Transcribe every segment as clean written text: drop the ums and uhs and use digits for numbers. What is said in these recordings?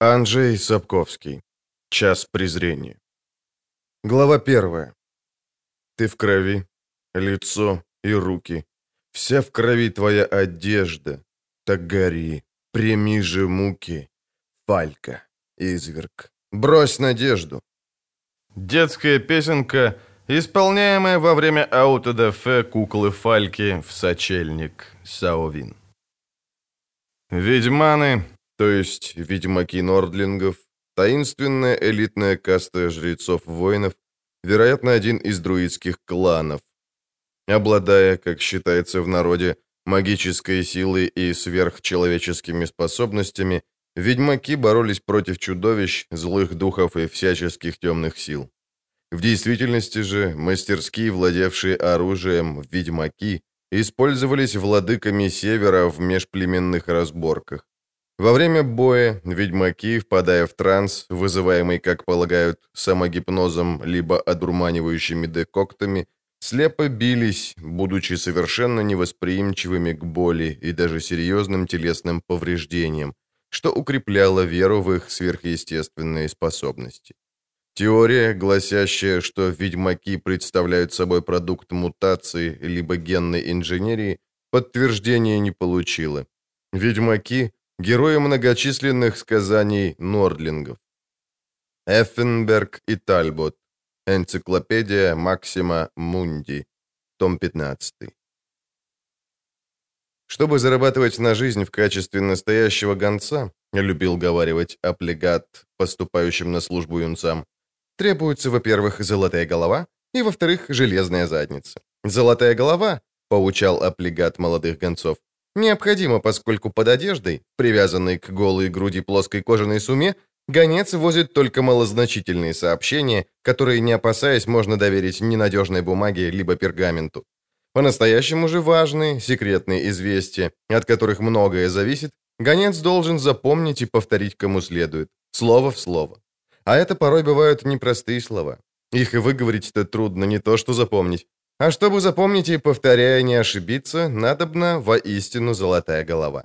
Анджей Сапковский. Час презрения. Глава 1. Ты в крови, лицо и руки. Вся в крови твоя одежда. Так гори, прими же муки. Фалька, изверг, брось надежду. Детская песенка, исполняемая во время аутодафе куклы Фальки в сочельник Саовин. Ведьманы, то есть ведьмаки нордлингов, таинственная элитная каста жрецов-воинов, вероятно, один из друидских кланов, обладая, как считается в народе, магической силой и сверхчеловеческими способностями, ведьмаки боролись против чудовищ, злых духов и всяческих темных сил. В действительности же мастерские, владевшие оружием, ведьмаки использовались владыками севера в межплеменных разборках. Во время боя ведьмаки, впадая в транс, вызываемый, как полагают, самогипнозом либо одурманивающими декоктами, слепо бились, будучи совершенно невосприимчивыми к боли и даже серьезным телесным повреждениям, что укрепляло веру в их сверхъестественные способности. Теория, гласящая, что ведьмаки представляют собой продукт мутации либо генной инженерии, подтверждения не получила. Ведьмаки – герои многочисленных сказаний нордлингов. Эффенберг и Тальбот. Энциклопедия Максима Мунди. Том 15. Чтобы зарабатывать на жизнь в качестве настоящего гонца, любил говаривать Аплегат поступающим на службу юнцам, требуется, во-первых, золотая голова, и, во-вторых, железная задница. Золотая голова, поучал Аплегат молодых гонцов, необходимо, поскольку под одеждой, привязанной к голой груди плоской кожаной суме, гонец возит только малозначительные сообщения, которые, не опасаясь, можно доверить ненадежной бумаге либо пергаменту. По-настоящему же важные, секретные известия, от которых многое зависит, гонец должен запомнить и повторить кому следует, слово в слово. А это порой бывают непростые слова. Их и выговорить-то трудно, не то что запомнить. А чтобы запомнить и, повторяя, не ошибиться, надобна воистину золотая голова.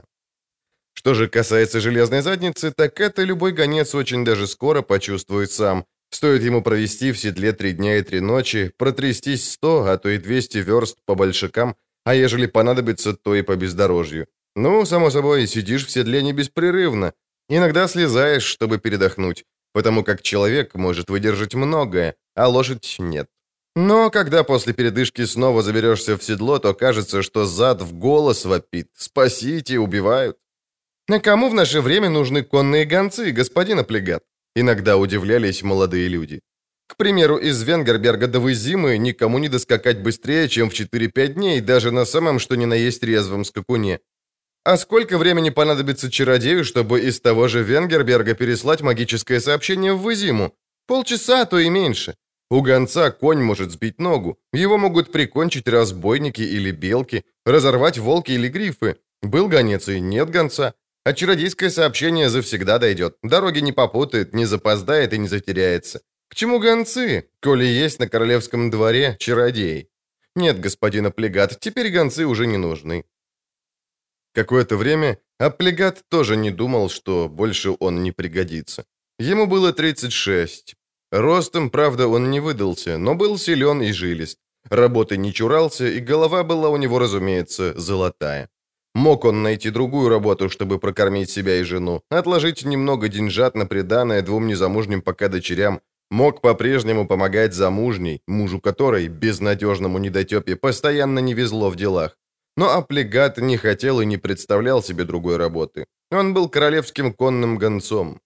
Что же касается железной задницы, так это любой гонец очень даже скоро почувствует сам. Стоит ему провести в седле 3 дня и 3 ночи, протрястись 100, а то и 200 верст по большакам, а ежели понадобится, то и по бездорожью. Ну, само собой, сидишь в седле не беспрерывно. Иногда слезаешь, чтобы передохнуть, потому как человек может выдержать многое, а лошадь нет. Но когда после передышки снова заберешься в седло, то кажется, что зад в голос вопит «Спасите, убивают!». «А кому в наше время нужны конные гонцы, господин Аплегат?» Иногда удивлялись молодые люди. К примеру, из Венгерберга до Вызимы никому не доскакать быстрее, чем в 4-5 дней, даже на самом что ни на есть резвом скакуне. А сколько времени понадобится чародею, чтобы из того же Венгерберга переслать магическое сообщение в Вызиму? Полчаса, а то и меньше. У гонца конь может сбить ногу, его могут прикончить разбойники или белки, разорвать волки или грифы. Был гонец и нет гонца. А чародейское сообщение завсегда дойдет, дороги не попутает, не запоздает и не затеряется. К чему гонцы, коли есть на королевском дворе чародей? Нет, господин Аплегат, теперь гонцы уже не нужны. Какое-то время Аплегат тоже не думал, что больше он не пригодится. Ему было 36. Ростом, правда, он не выдался, но был силен и жилист. Работы не чурался, и голова была у него, разумеется, золотая. Мог он найти другую работу, чтобы прокормить себя и жену, отложить немного деньжат на приданое 2 незамужним пока дочерям, мог по-прежнему помогать замужней, мужу которой, безнадежному недотепе, постоянно не везло в делах. Но Аплегат не хотел и не представлял себе другой работы. Он был королевским конным гонцом.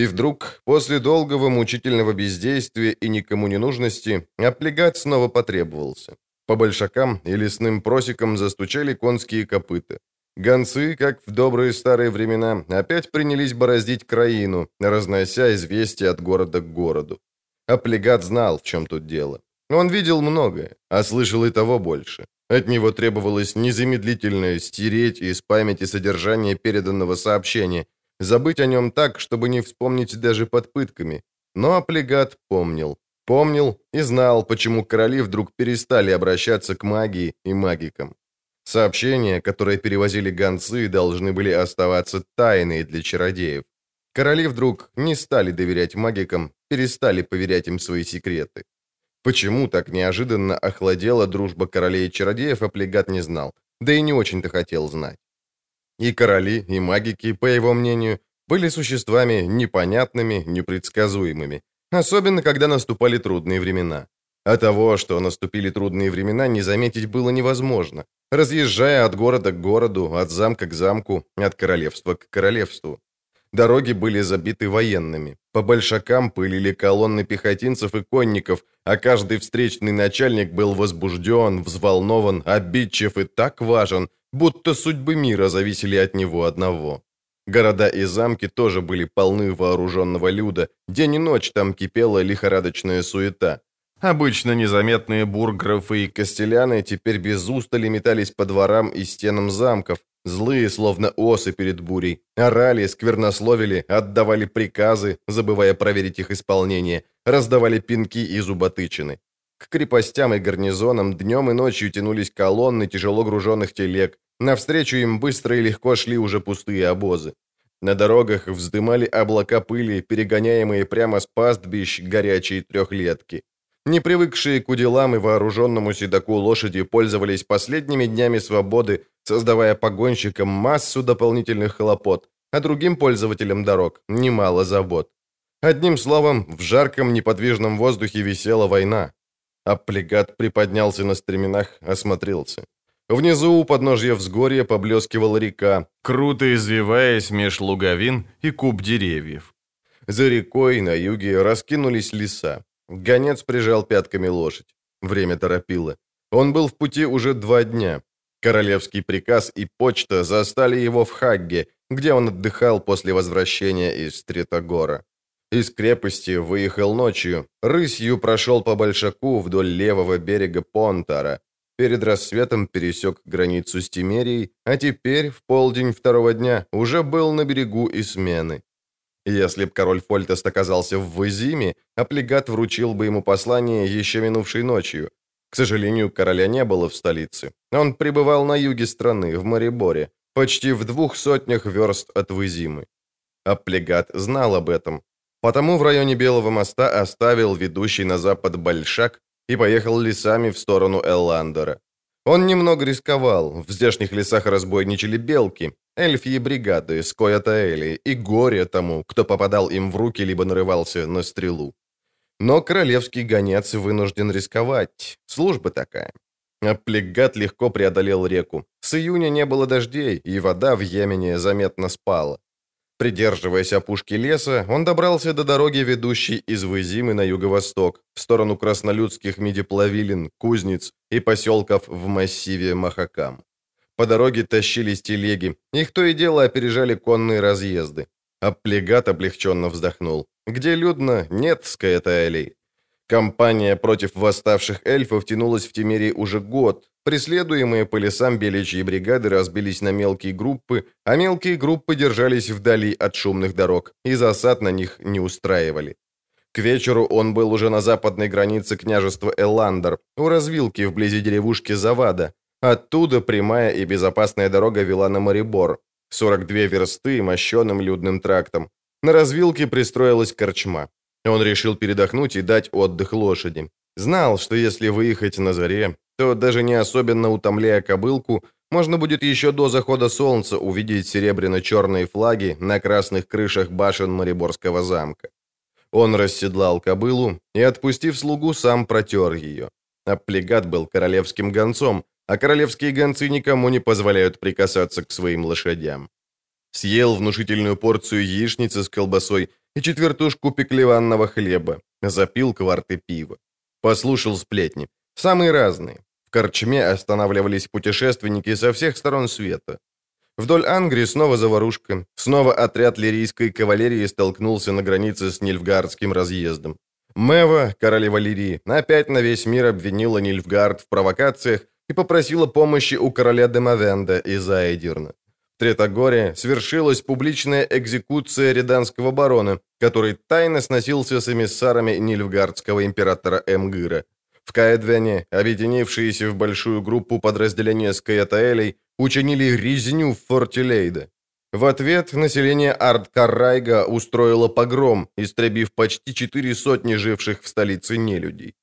И вдруг, после долгого мучительного бездействия и никому не нужности, Аплегат снова потребовался. По большакам и лесным просекам застучали конские копыта. Гонцы, как в добрые старые времена, опять принялись бороздить краину, разнося известия от города к городу. Аплегат знал, в чем тут дело. Он видел многое, а слышал и того больше. От него требовалось незамедлительно стереть из памяти содержание переданного сообщения, забыть о нем так, чтобы не вспомнить даже под пытками. Но Аплегат помнил. Помнил и знал, почему короли вдруг перестали обращаться к магии и магикам. Сообщения, которые перевозили гонцы, должны были оставаться тайной для чародеев. Короли вдруг не стали доверять магикам, перестали поверять им свои секреты. Почему так неожиданно охладела дружба королей и чародеев, Аплегат не знал, да и не очень-то хотел знать. И короли, и магики, по его мнению, были существами непонятными, непредсказуемыми, особенно когда наступали трудные времена. А того, что наступили трудные времена, не заметить было невозможно, разъезжая от города к городу, от замка к замку, от королевства к королевству. Дороги были забиты военными, по большакам пылили колонны пехотинцев и конников, а каждый встречный начальник был возбужден, взволнован, обидчив и так важен, будто судьбы мира зависели от него одного. Города и замки тоже были полны вооруженного люда, день и ночь там кипела лихорадочная суета. Обычно незаметные бургграфы и кастеляны теперь без устали метались по дворам и стенам замков, злые, словно осы перед бурей, орали, сквернословили, отдавали приказы, забывая проверить их исполнение, раздавали пинки и зуботычины. К крепостям и гарнизонам днем и ночью тянулись колонны тяжело груженных телег, навстречу им быстро и легко шли уже пустые обозы. На дорогах вздымали облака пыли, перегоняемые прямо с пастбищ горячие трехлетки. Не привыкшие к уделам и вооруженному седоку лошади пользовались последними днями свободы, создавая погонщикам массу дополнительных хлопот, а другим пользователям дорог немало забот. Одним словом, в жарком неподвижном воздухе висела война. Аплегат приподнялся на стременах, осмотрелся. Внизу у подножья взгорья поблескивала река, круто извиваясь меж луговин и куп деревьев. За рекой на юге раскинулись леса. Гонец прижал пятками лошадь. Время торопило. Он был в пути уже 2 дня. Королевский приказ и почта застали его в Хагге, где он отдыхал после возвращения из Третогора. Из крепости выехал ночью, рысью прошел по Большаку вдоль левого берега Понтара. Перед рассветом пересек границу с Тимерией, а теперь, в полдень 2-го дня, уже был на берегу Исмены. Если б король Фольтест оказался в Вызиме, Аплегат вручил бы ему послание еще минувшей ночью. К сожалению, короля не было в столице. Он пребывал на юге страны, в Мариборе, почти в 200 верст от Вызимы. Аплегат знал об этом. Потому в районе Белого моста оставил ведущий на запад Большак и поехал лесами в сторону Элландера. Он немного рисковал, в здешних лесах разбойничали белки, эльфьи бригады, скоятаэли, и горе тому, кто попадал им в руки, либо нарывался на стрелу. Но королевский гонец вынужден рисковать, служба такая. Аплегат легко преодолел реку, с июня не было дождей, и вода в Йемене заметно спала. Придерживаясь опушки леса, он добрался до дороги, ведущей из Вызимы на юго-восток, в сторону краснолюдских медиплавилин, кузнец и поселков в массиве Махакам. По дороге тащились телеги, их то и дело опережали конные разъезды. Аплегат облегченно вздохнул. Где людно, нет скоятаэлей. Компания против восставших эльфов тянулась в Тимерии уже год. Преследуемые по лесам беличьи бригады разбились на мелкие группы, а мелкие группы держались вдали от шумных дорог, и засад на них не устраивали. К вечеру он был уже на западной границе княжества Элландер, у развилки вблизи деревушки Завада. Оттуда прямая и безопасная дорога вела на Марибор, 42 версты мощенным людным трактом. На развилке пристроилась корчма. Он решил передохнуть и дать отдых лошади. Знал, что если выехать на заре, то даже не особенно утомляя кобылку, можно будет еще до захода солнца увидеть серебряно-черные флаги на красных крышах башен Мариборского замка. Он расседлал кобылу и, отпустив слугу, сам протер ее. Аплегат был королевским гонцом, а королевские гонцы никому не позволяют прикасаться к своим лошадям. Съел внушительную порцию яичницы с колбасой и 4 пеклеванного хлеба, запил кварты пива. Послушал сплетни. Самые разные. В корчме останавливались путешественники со всех сторон света. Вдоль Ангри снова заварушка, снова отряд лирийской кавалерии столкнулся на границе с Нильфгардским разъездом. Мэва, королева Лирии, опять на весь мир обвинила Нильфгард в провокациях и попросила помощи у короля Демовенда из Аэдирна. В Третогоре свершилась публичная экзекуция реданского барона, который тайно сносился с эмиссарами Нильфгардского императора Эмгыра. В Каэдвене, объединившиеся в большую группу подразделения скоятаэлей, учинили резню в форте Лейда. В ответ население Ард-Каррайга устроило погром, истребив почти 400 живших в столице нелюдей.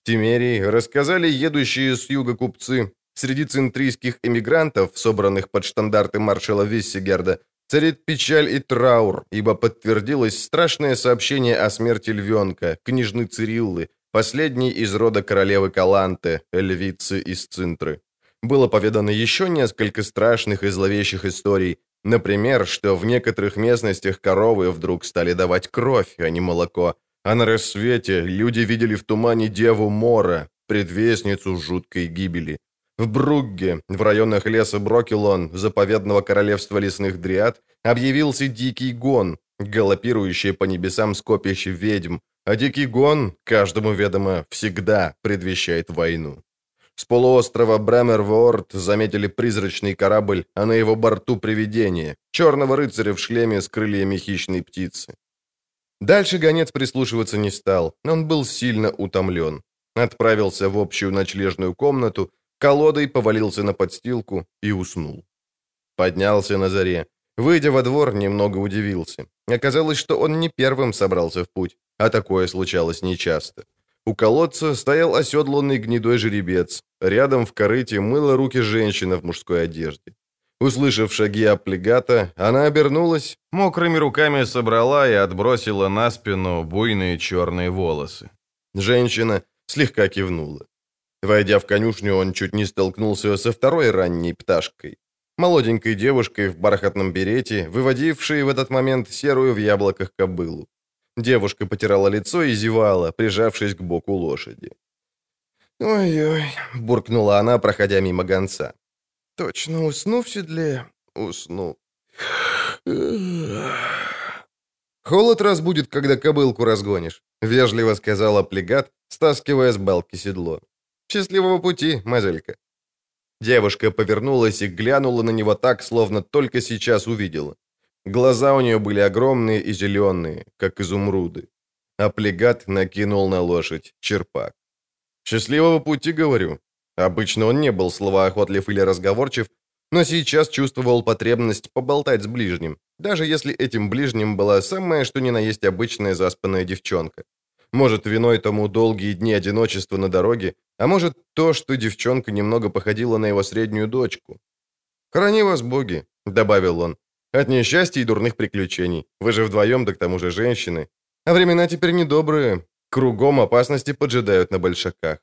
В Тимерии рассказали едущие с юга купцы, среди цинтрийских эмигрантов, собранных под штандарты маршала Виссигерда, царит печаль и траур, ибо подтвердилось страшное сообщение о смерти львенка, княжны Цириллы, последней из рода королевы Каланте, львицы из Цинтры. Было поведано еще несколько страшных и зловещих историй, например, что в некоторых местностях коровы вдруг стали давать кровь, а не молоко, а на рассвете люди видели в тумане деву Мора, предвестницу жуткой гибели. В Бругге, в районах леса Брокелон, заповедного королевства лесных дриад, объявился дикий гон, галопирующее по небесам скопище ведьм, а дикий гон, каждому ведомо, всегда предвещает войну. С полуострова Бремерворд заметили призрачный корабль, а на его борту привидение, черного рыцаря в шлеме с крыльями хищной птицы. Дальше гонец прислушиваться не стал, он был сильно утомлен. Отправился в общую ночлежную комнату, колодой повалился на подстилку и уснул. Поднялся на заре. Выйдя во двор, немного удивился. Оказалось, что он не первым собрался в путь, а такое случалось нечасто. У колодца стоял оседланный гнедой жеребец. Рядом в корыте мыла руки женщина в мужской одежде. Услышав шаги Аплегата, она обернулась, мокрыми руками собрала и отбросила на спину буйные черные волосы. Женщина слегка кивнула. Войдя в конюшню, он чуть не столкнулся со второй ранней пташкой. Молоденькой девушкой в бархатном берете, выводившей в этот момент серую в яблоках кобылу. Девушка потирала лицо и зевала, прижавшись к боку лошади. «Ой-ой», — буркнула она, проходя мимо гонца. «Точно усну в седле? Усну». «Холод разбудит, когда кобылку разгонишь», — вежливо сказал Аплегат, стаскивая с балки седло. «Счастливого пути, мазелька». Девушка повернулась и глянула на него так, словно только сейчас увидела. Глаза у нее были огромные и зеленые, как изумруды. Аплегат накинул на лошадь черпак. «Счастливого пути, говорю». Обычно он не был словоохотлив или разговорчив, но сейчас чувствовал потребность поболтать с ближним, даже если этим ближним была самая что ни на есть обычная заспанная девчонка. Может, виной тому долгие дни одиночества на дороге, а может, то, что девчонка немного походила на его среднюю дочку. «Храни вас боги», — добавил он, — «от несчастья и дурных приключений. Вы же вдвоем, да к тому же женщины. А времена теперь недобрые. Кругом опасности поджидают на большаках».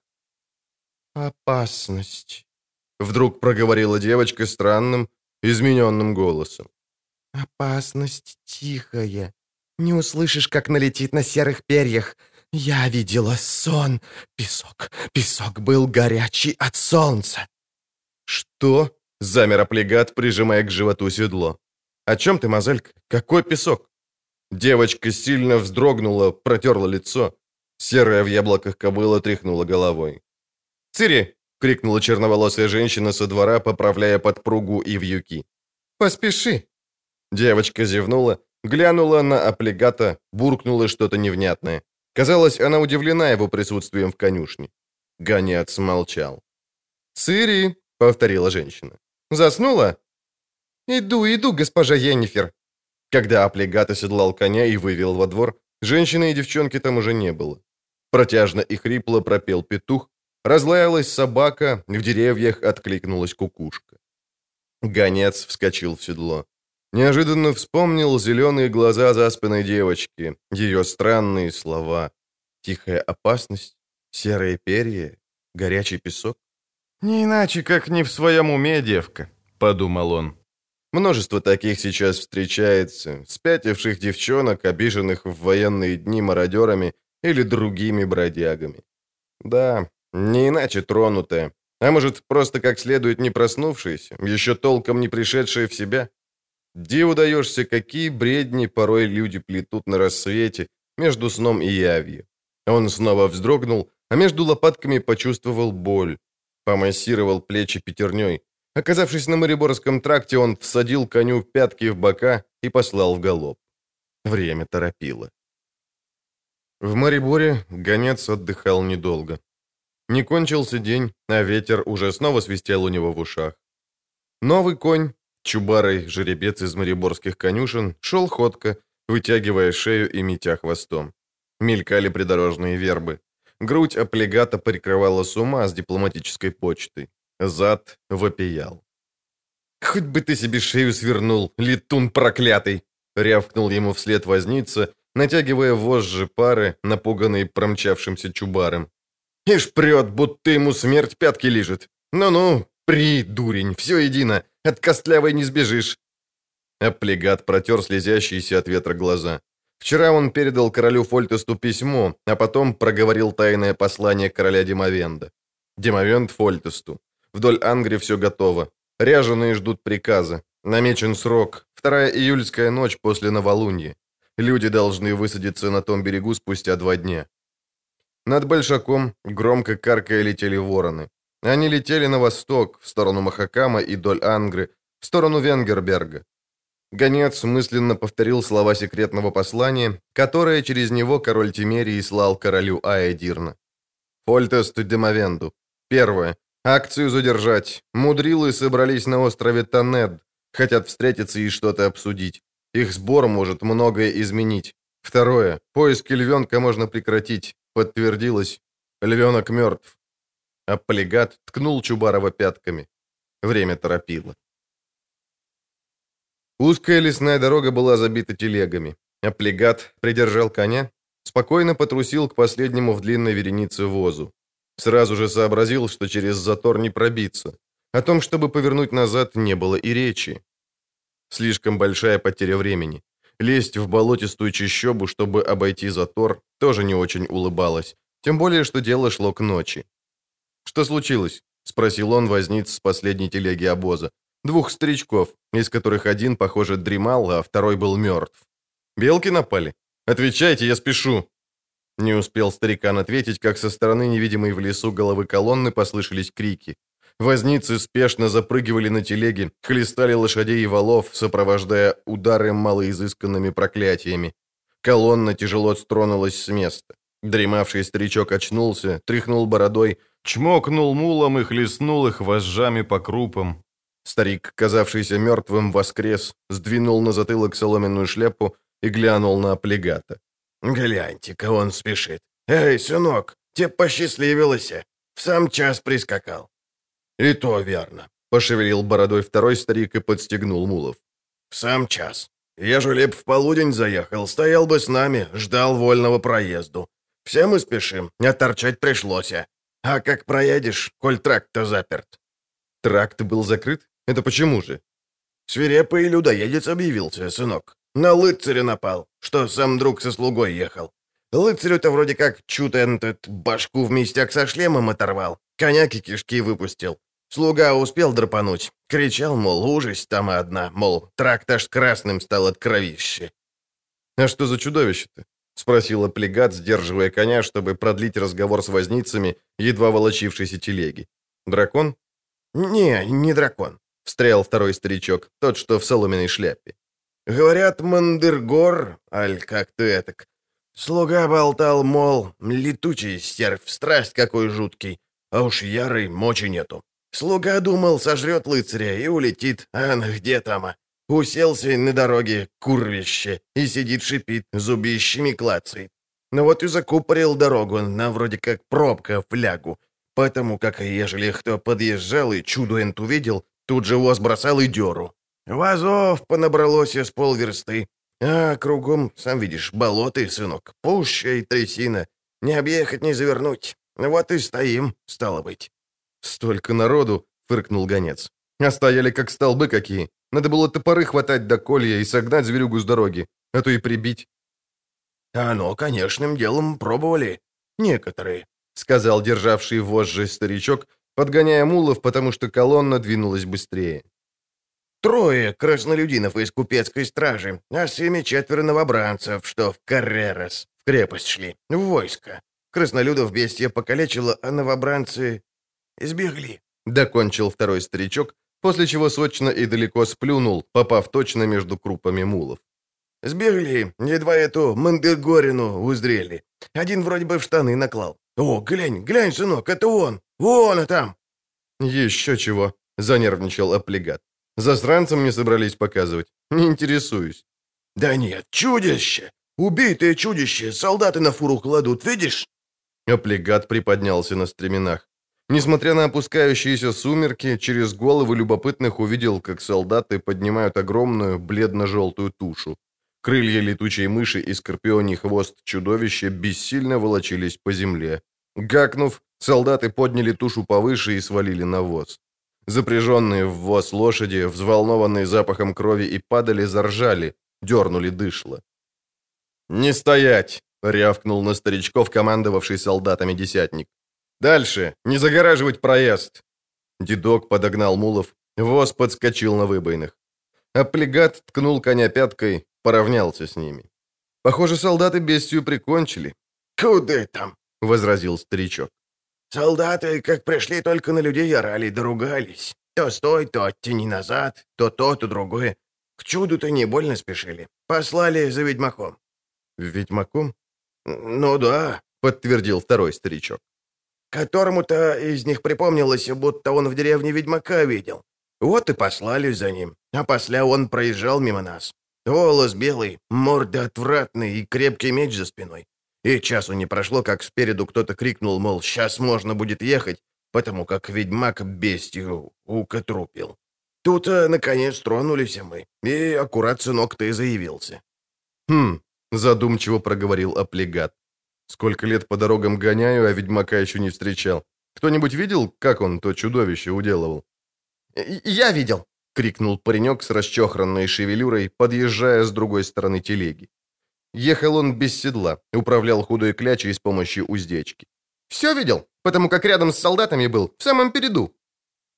«Опасность», — вдруг проговорила девочка странным, измененным голосом. «Опасность тихая. Не услышишь, как налетит на серых перьях. Я видела сон. Песок, песок был горячий от солнца». «Что?» — замер Аплегат, прижимая к животу седло. «О чем ты, мазелька? Какой песок?» Девочка сильно вздрогнула, протерла лицо. Серая в яблоках кобыла тряхнула головой. «Цири!» — крикнула черноволосая женщина со двора, поправляя подпругу и вьюки. «Поспеши!» Девочка зевнула, глянула на Аплегата, буркнула что-то невнятное. Казалось, она удивлена его присутствием в конюшне. Гонец молчал. «Цири!» — повторила женщина. «Заснула?» «Иду, иду, госпожа Йеннифер!» Когда Аплегат оседлал коня и вывел во двор, женщины и девчонки там уже не было. Протяжно и хрипло пропел петух, разлаялась собака, в деревьях откликнулась кукушка. Гонец вскочил в седло. Неожиданно вспомнил зеленые глаза заспанной девочки, ее странные слова. Тихая опасность, серые перья, горячий песок. «Не иначе, как не в своем уме, девка», — подумал он. Множество таких сейчас встречается, спятивших девчонок, обиженных в военные дни мародерами или другими бродягами. Да, не иначе тронутая, а может, просто как следует не проснувшаяся, еще толком не пришедшая в себя. Диву даешься, какие бредни порой люди плетут на рассвете между сном и явью. Он снова вздрогнул, а между лопатками почувствовал боль. Помассировал плечи пятерней. Оказавшись на Мариборском тракте, он всадил коню пятки в бока и послал в галоп. Время торопило. В Мариборе гонец отдыхал недолго. Не кончился день, а ветер уже снова свистел у него в ушах. Новый конь, Чубарый жеребец из мариборских конюшен шел ходко, вытягивая шею и метя хвостом. Мелькали придорожные вербы. Грудь аплегата прикрывала сума с дипломатической почтой. Зад вопиял. «Хоть бы ты себе шею свернул, летун проклятый!» — рявкнул ему вслед возница, натягивая вожжи пары, напуганные промчавшимся чубаром. «Ишь прет, будто ему смерть пятки лижет! Ну-ну, при, дурень, все едино, от костлявой не сбежишь!» Аплегат протер слезящиеся от ветра глаза. Вчера он передал королю Фольтесту письмо, а потом проговорил тайное послание короля Демовенда. Демовенд Фольтесту. Вдоль Ангри все готово. Ряженые ждут приказа. Намечен срок. 2 июльская ночь после новолунья. Люди должны высадиться на том берегу спустя 2 дня. Над большаком, громко каркая, летели вороны. Они летели на восток, в сторону Махакама и вдоль Ангры, в сторону Венгерберга. Гонец мысленно повторил слова секретного послания, которое через него король Тимерии слал королю Аэдирна. Фольтесту Демовенду. Первое. Акцию задержать. Мудрилы собрались на острове Танед. Хотят встретиться и что-то обсудить. Их сбор может многое изменить. Второе. Поиски львенка можно прекратить. Подтвердилось. Львенок мертв. Аплегат ткнул Чубарова пятками. Время торопило. Узкая лесная дорога была забита телегами. Аплегат придержал коня, спокойно потрусил к последнему в длинной веренице возу. Сразу же сообразил, что через затор не пробиться. О том, чтобы повернуть назад, не было и речи. Слишком большая потеря времени. Лезть в болотистую чащобу, чтобы обойти затор, тоже не очень улыбалась. Тем более, что дело шло к ночи. «Что случилось?» — спросил он возниц с последней телеги обоза. Двух старичков, из которых один, похоже, дремал, а второй был мертв. «Белки напали? Отвечайте, я спешу!» Не успел старикан ответить, как со стороны невидимой в лесу головы колонны послышались крики. Возницы спешно запрыгивали на телеги, хлестали лошадей и валов, сопровождая удары малоизысканными проклятиями. Колонна тяжело тронулась с места. Дремавший старичок очнулся, тряхнул бородой, чмокнул мулом и хлестнул их вожжами по крупам. Старик, казавшийся мертвым, воскрес, сдвинул на затылок соломенную шляпу и глянул на аплегата. «Гляньте-ка, он спешит. Эй, сынок, тебе посчастливилося. В сам час прискакал». «И то верно», — пошевелил бородой второй старик и подстегнул мулов. «В сам час. Ежели б в полудень заехал, стоял бы с нами, ждал вольного проезду. Все мы спешим, а торчать пришлось. А как проедешь, коль тракт-то заперт?» «Тракт был закрыт? Это почему же?» «Свирепый людоедец объявился, сынок. На лыцаря напал, что сам друг со слугой ехал. Лыцарю-то вроде как чутен башку в местях со шлемом оторвал, коняки кишки выпустил. Слуга успел драпануть. Кричал, мол, ужас там одна, мол, тракт аж красным стал от кровищи». «А что за чудовище-то?» — спросил аплегат, сдерживая коня, чтобы продлить разговор с возницами, едва волочившейся телеги. «Дракон?» «Не, не дракон», — встрял второй старичок, тот, что в соломенной шляпе. «Говорят, мандыргор, аль как-то этак. Слуга болтал, мол, летучий стерв, страсть какой жуткий, а уж ярый мочи нету. Слуга думал, сожрет лыцаря и улетит, а где там, а? Уселся на дороге курвище и сидит шипит, зубищами клацает. Ну вот и закупорил дорогу, на вроде как пробка флягу, потому как ежели кто подъезжал и чудо-энт увидел, тут же воз бросал и деру. Вазов понабралось с полверсты. А кругом, сам видишь, болоты, сынок, пуща и трясина. Не объехать, не завернуть. Вот и стоим, стало быть». «Столько народу!» — фыркнул гонец. «А стояли как столбы какие. Надо было топоры хватать до колья и согнать зверюгу с дороги, а то и прибить». «Оно, конечным делом, пробовали. Некоторые», — сказал державший вожжи старичок, подгоняя мулов, потому что колонна двинулась быстрее. «Трое краснолюдинов из купецкой стражи, а с ими 4 новобранцев, что в Каррерас, в крепость шли, в войско. Краснолюдов бестия покалечила, а новобранцы сбегли», — докончил второй старичок, после чего сочно и далеко сплюнул, попав точно между крупами мулов. «Сбегли, едва эту мандыргорину узрели. Один вроде бы в штаны наклал. О, глянь, сынок, это он! Вон он там!» «Еще чего!» — занервничал аплегат. Засранцам не собрались показывать. Не интересуюсь. Да нет, чудище! Убитые чудище! Солдаты на фуру кладут, видишь? Аплегат приподнялся на стременах. Несмотря на опускающиеся сумерки, через головы любопытных увидел, как солдаты поднимают огромную бледно-желтую тушу. Крылья летучей мыши и скорпионий хвост чудовища бессильно волочились по земле. Гакнув, солдаты подняли тушу повыше и свалили на воз. Запряженные в воз лошади, взволнованные запахом крови и падали, заржали, дернули дышло. «Не стоять!» — рявкнул на старичков, командовавший солдатами десятник. «Дальше! Не загораживать проезд!» Дедок подогнал мулов, воз подскочил на выбойных. Аплегат ткнул коня пяткой, поравнялся с ними. Похоже, солдаты бестию прикончили. «Куды там?» — возразил старичок. «Солдаты, как пришли, только на людей орали да ругались. То стой, то оттяни назад, то другое. К чуду-то не больно спешили. Послали за ведьмаком». «Ведьмаком?» «Ну да», — подтвердил второй старичок. «Которому-то из них припомнилось, будто он в деревне ведьмака видел. Вот и послали за ним. А после он проезжал мимо нас. Волос белый, морда отвратный и крепкий меч за спиной. И часу не прошло, как спереду кто-то крикнул, мол, сейчас можно будет ехать, потому как ведьмак бестию укотрупил. Тут, наконец, тронулись мы, и аккурат сынок-то и заявился». «Хм», — задумчиво проговорил Аплегат. «Сколько лет по дорогам гоняю, а ведьмака еще не встречал. Кто-нибудь видел, как он то чудовище уделывал?» «Я видел!» — крикнул паренек с расчехранной шевелюрой, подъезжая с другой стороны телеги. Ехал он без седла, управлял худой клячей с помощью уздечки. «Все видел, потому как рядом с солдатами был, в самом переду».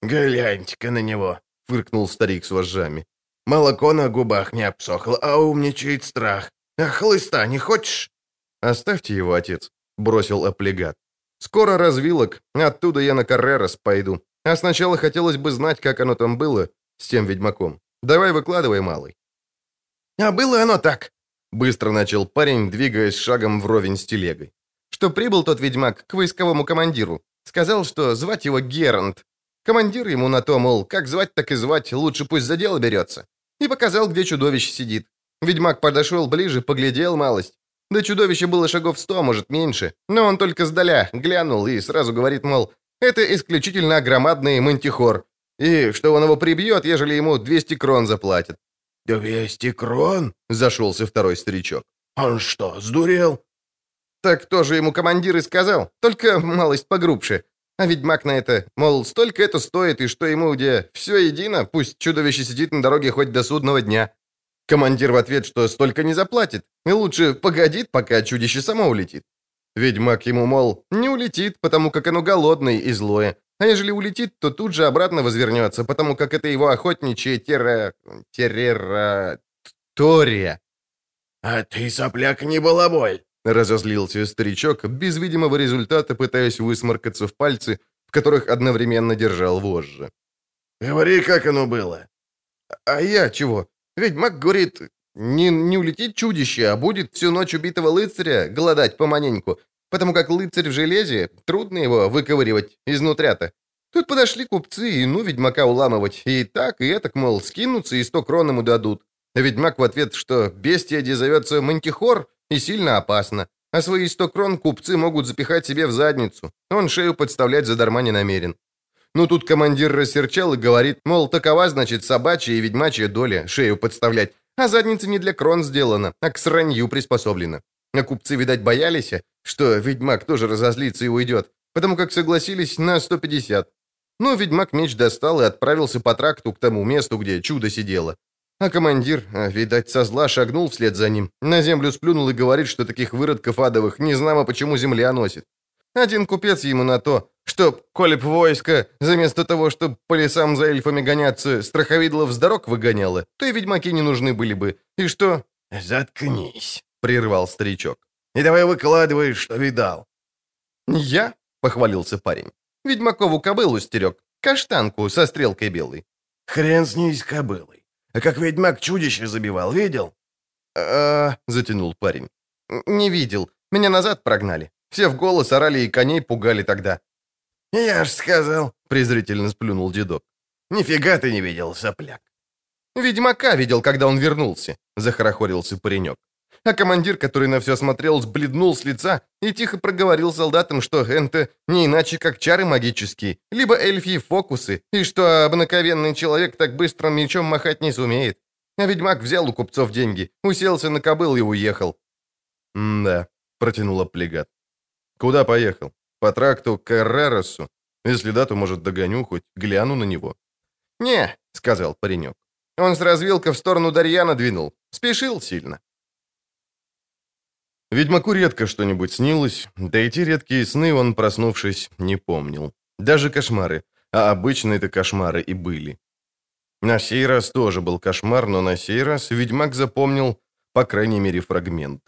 «Гляньте-ка на него», — фыркнул старик с вожжами. «Молоко на губах не обсохло, а умничает страх. А хлыста не хочешь?» «Оставьте его, отец», — бросил Аплегат. «Скоро развилок, оттуда я на Каррерос пойду. А сначала хотелось бы знать, как оно там было с тем ведьмаком. Давай выкладывай, малый». «А было оно так», — быстро начал парень, двигаясь шагом вровень с телегой, «что прибыл тот ведьмак к войсковому командиру. Сказал, что звать его Герант. Командир ему на то, мол, как звать, так и звать, лучше пусть за дело берется. И показал, где чудовище сидит. Ведьмак подошел ближе, поглядел малость. Да чудовище было шагов 100, может, меньше. Но он только сдаля глянул и сразу говорит, мол, это исключительно громадный мантихор. И что он его прибьет, ежели ему 200 крон заплатят». «200 крон?» — зашелся второй старичок. «Он что, сдурел?» «Так тоже ему командир и сказал, только малость погрубше. А ведьмак на это, мол, столько это стоит, и что ему где все едино, пусть чудовище сидит на дороге хоть до судного дня». Командир в ответ, что столько не заплатит, и лучше погодит, пока чудище само улетит. Ведьмак ему, мол, не улетит, потому как оно голодное и злое, а ежели улетит, то тут же обратно возвернется, потому как это его охотничья территория. «А ты, сопляк, не балаболь!» — разозлился старичок, без видимого результата пытаясь высморкаться в пальцы, в которых одновременно держал вожжи. «Говори, как оно было!» «А я чего? Ведьмак говорит... Не улетит чудище, а будет всю ночь убитого лыцаря голодать поманеньку, потому как лыцарь в железе, трудно его выковыривать изнутря-то. Тут подошли купцы и ну ведьмака уламывать, и так, и этак, мол, скинутся и 100 крон ему дадут. Ведьмак в ответ, что бестия где зовется мантихор и сильно опасно, а свои 100 крон купцы могут запихать себе в задницу, он шею подставлять задарма не намерен. Ну тут командир рассерчал и говорит, мол, такова, значит, собачья и ведьмачья доля шею подставлять, а задница не для крон сделана, а к сранью приспособлена. А купцы, видать, боялись, что ведьмак тоже разозлится и уйдет, потому как согласились на 150. Но ведьмак меч достал и отправился по тракту к тому месту, где чудо сидело. А командир, видать, со зла шагнул вслед за ним, на землю сплюнул и говорит, что таких выродков адовых незнамо почему земля носит. Один купец ему на то, что, коли б войско, заместо того, чтобы по лесам за эльфами гоняться, страховидлов с дорог выгоняло, то и ведьмаки не нужны были бы. И что? «Заткнись», — прервал старичок. «И давай выкладывай, что видал». «Я?» — похвалился парень. «Ведьмакову кобылу стерег, каштанку со стрелкой белой». «Хрен с ней, с кобылой. А как ведьмак чудище забивал, видел?» Затянул парень. «Не видел. Меня назад прогнали. Все в голос орали и коней пугали тогда». «Я ж сказал», — презрительно сплюнул дедок. «Нифига ты не видел, сопляк. «Ведьмака видел, когда он вернулся», — захорохорился паренек. А командир, который на все смотрел, сбледнул с лица и тихо проговорил солдатам, что это не иначе, как чары магические, либо эльфьи фокусы, и что обыкновенный человек так быстро мечом махать не сумеет. А ведьмак взял у купцов деньги, уселся на кобыл и уехал. «Да», — протянул Аплегат. «Куда поехал? По тракту к Эрреросу? Если да, то, может, догоню хоть, гляну на него». «Не», — сказал паренек. «Он с развилка в сторону Дарьяна двинул. Спешил сильно». Ведьмаку редко что-нибудь снилось, да и те редкие сны он, проснувшись, не помнил. Даже кошмары, а обычные-то кошмары и были. На сей раз тоже был кошмар, но на сей раз ведьмак запомнил, по крайней мере, фрагмент.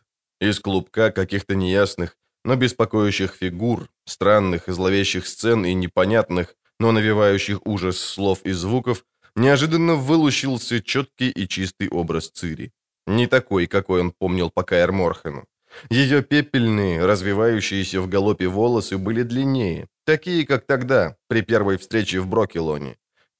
Из клубка каких-то неясных, но беспокоящих фигур, странных и зловещих сцен и непонятных, но навевающих ужас слов и звуков, неожиданно вылучился четкий и чистый образ Цири. Не такой, какой он помнил по Каэр-Морхену. Ее пепельные, развивающиеся в галопе волосы были длиннее, такие, как тогда, при первой встрече в Брокелоне.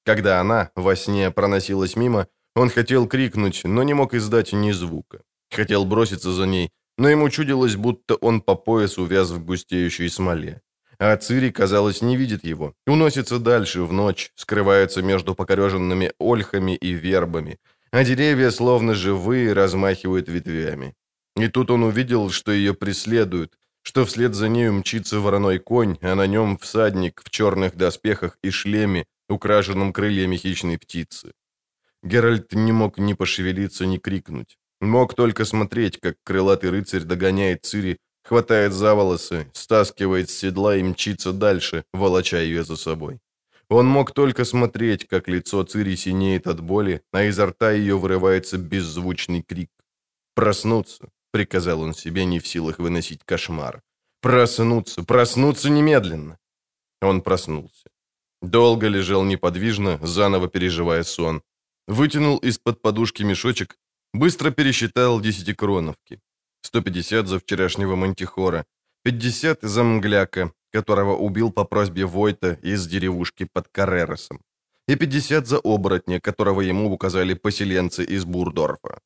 Когда она во сне проносилась мимо, он хотел крикнуть, но не мог издать ни звука. Хотел броситься за ней, но ему чудилось, будто он по пояс увяз в густеющей смоле. А Цири, казалось, не видит его, уносится дальше в ночь, скрывается между покореженными ольхами и вербами, а деревья, словно живые, размахивают ветвями. И тут он увидел, что ее преследуют, что вслед за нею мчится вороной конь, а на нем всадник в черных доспехах и шлеме, украшенном крыльями хищной птицы. Геральт не мог ни пошевелиться, ни крикнуть. Мог только смотреть, как крылатый рыцарь догоняет Цири, хватает за волосы, стаскивает с седла и мчится дальше, волоча ее за собой. Он мог только смотреть, как лицо Цири синеет от боли, а изо рта ее вырывается беззвучный крик. «Проснуться!» — приказал он себе, не в силах выносить кошмар. «Проснуться! Проснуться немедленно!» Он проснулся. Долго лежал неподвижно, заново переживая сон. Вытянул из-под подушки мешочек, быстро пересчитал 10 кроновки. 150 за вчерашнего мантихора, 50 за мгляка, которого убил по просьбе Войта из деревушки под Карреросом, и 50 за оборотня, которого ему указали поселенцы из Бурдорфа.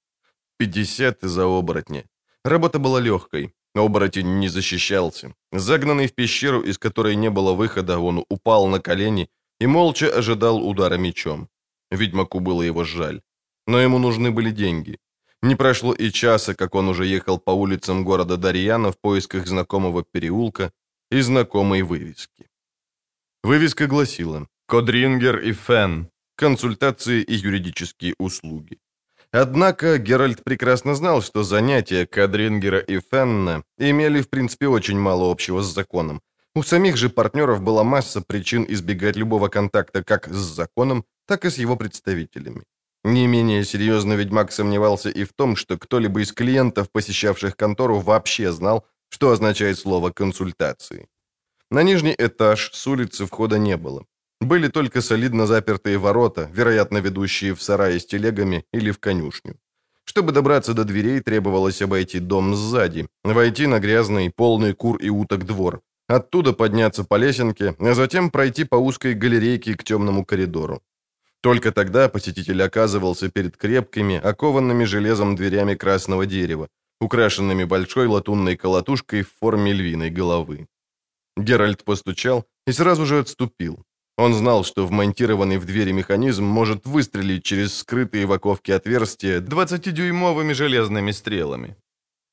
50 за оборотня. Работа была легкой. Оборотень не защищался. Загнанный в пещеру, из которой не было выхода, он упал на колени и молча ожидал удара мечом. Ведьмаку было его жаль. Но ему нужны были деньги. Не прошло и часа, как он уже ехал по улицам города Дарьяна в поисках знакомого переулка и знакомой вывески. Вывеска гласила «Кодрингер и Фенн. Консультации и юридические услуги». Однако Геральт прекрасно знал, что занятия Кодрингера и Фенна имели, в принципе, очень мало общего с законом. У самих же партнеров была масса причин избегать любого контакта как с законом, так и с его представителями. Не менее серьезно ведьмак сомневался и в том, что кто-либо из клиентов, посещавших контору, вообще знал, что означает слово «консультации». На нижний этаж с улицы входа не было. Были только солидно запертые ворота, вероятно, ведущие в сараи с телегами или в конюшню. Чтобы добраться до дверей, требовалось обойти дом сзади, войти на грязный, полный кур и уток двор, оттуда подняться по лесенке, а затем пройти по узкой галерейке к темному коридору. Только тогда посетитель оказывался перед крепкими, окованными железом дверями красного дерева, украшенными большой латунной колотушкой в форме львиной головы. Геральт постучал и сразу же отступил. Он знал, что вмонтированный в двери механизм может выстрелить через скрытые в оковке отверстия 20-дюймовыми железными стрелами.